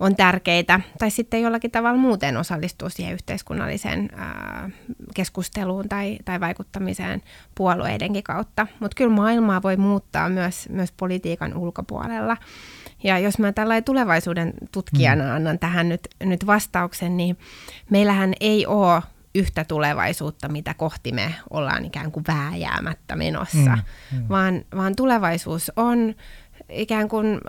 on tärkeitä. Tai sitten jollakin tavalla muuten osallistuu siihen yhteiskunnalliseen keskusteluun tai vaikuttamiseen puolueidenkin kautta. Mutta kyllä maailmaa voi muuttaa myös politiikan ulkopuolella. Ja jos mä tällainen tulevaisuuden tutkijana annan tähän nyt vastauksen, niin meillähän ei ole yhtä tulevaisuutta, mitä kohti me ollaan ikään kuin vääjäämättä menossa, vaan tulevaisuus on ikään kuin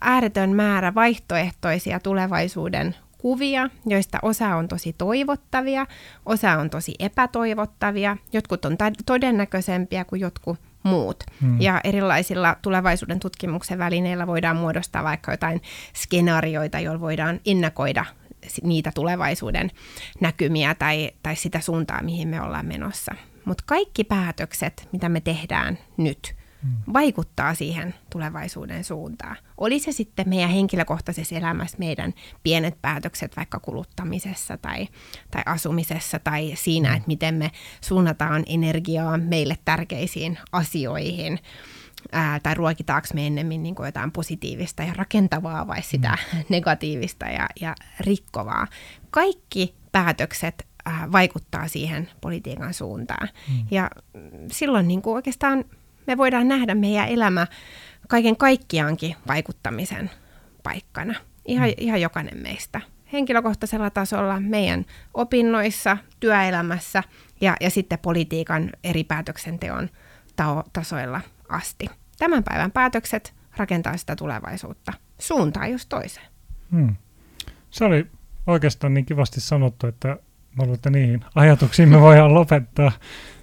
ääretön määrä vaihtoehtoisia tulevaisuuden kuvia, joista osa on tosi toivottavia, osa on tosi epätoivottavia, jotkut on todennäköisempiä kuin jotkut muut. Ja erilaisilla tulevaisuuden tutkimuksen välineillä voidaan muodostaa vaikka jotain skenaarioita, joilla voidaan ennakoida niitä tulevaisuuden näkymiä tai sitä suuntaa, mihin me ollaan menossa. Mutta kaikki päätökset, mitä me tehdään nyt, vaikuttaa siihen tulevaisuuden suuntaan. Oli se sitten meidän henkilökohtaisessa elämässä meidän pienet päätökset vaikka kuluttamisessa tai asumisessa tai siinä, että miten me suunnataan energiaa meille tärkeisiin asioihin tai ruokitaanko me ennemmin niin kuin jotain positiivista ja rakentavaa vai sitä negatiivista ja rikkovaa. Kaikki päätökset vaikuttaa siihen politiikan suuntaan ja silloin niin kuin oikeastaan me voidaan nähdä meidän elämä kaiken kaikkiaankin vaikuttamisen paikkana, ihan jokainen meistä. Henkilökohtaisella tasolla, meidän opinnoissa, työelämässä ja sitten politiikan eri päätöksenteon tasoilla asti. Tämän päivän päätökset rakentaa sitä tulevaisuutta suuntaan just toiseen. Se oli oikeastaan niin kivasti sanottu, että mä luulen, että niihin ajatuksiin me voidaan lopettaa.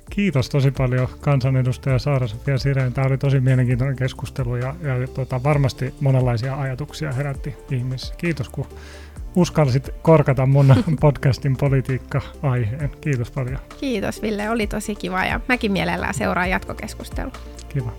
Kiitos tosi paljon kansanedustaja Saara-Sofia Sirén. Tämä oli tosi mielenkiintoinen keskustelu ja varmasti monenlaisia ajatuksia herätti ihmisissä. Kiitos kun uskalsit korkata mun podcastin politiikka-aiheen. Kiitos paljon. Kiitos Ville, oli tosi kiva ja mäkin mielellään seuraan jatkokeskustelua. Kiva.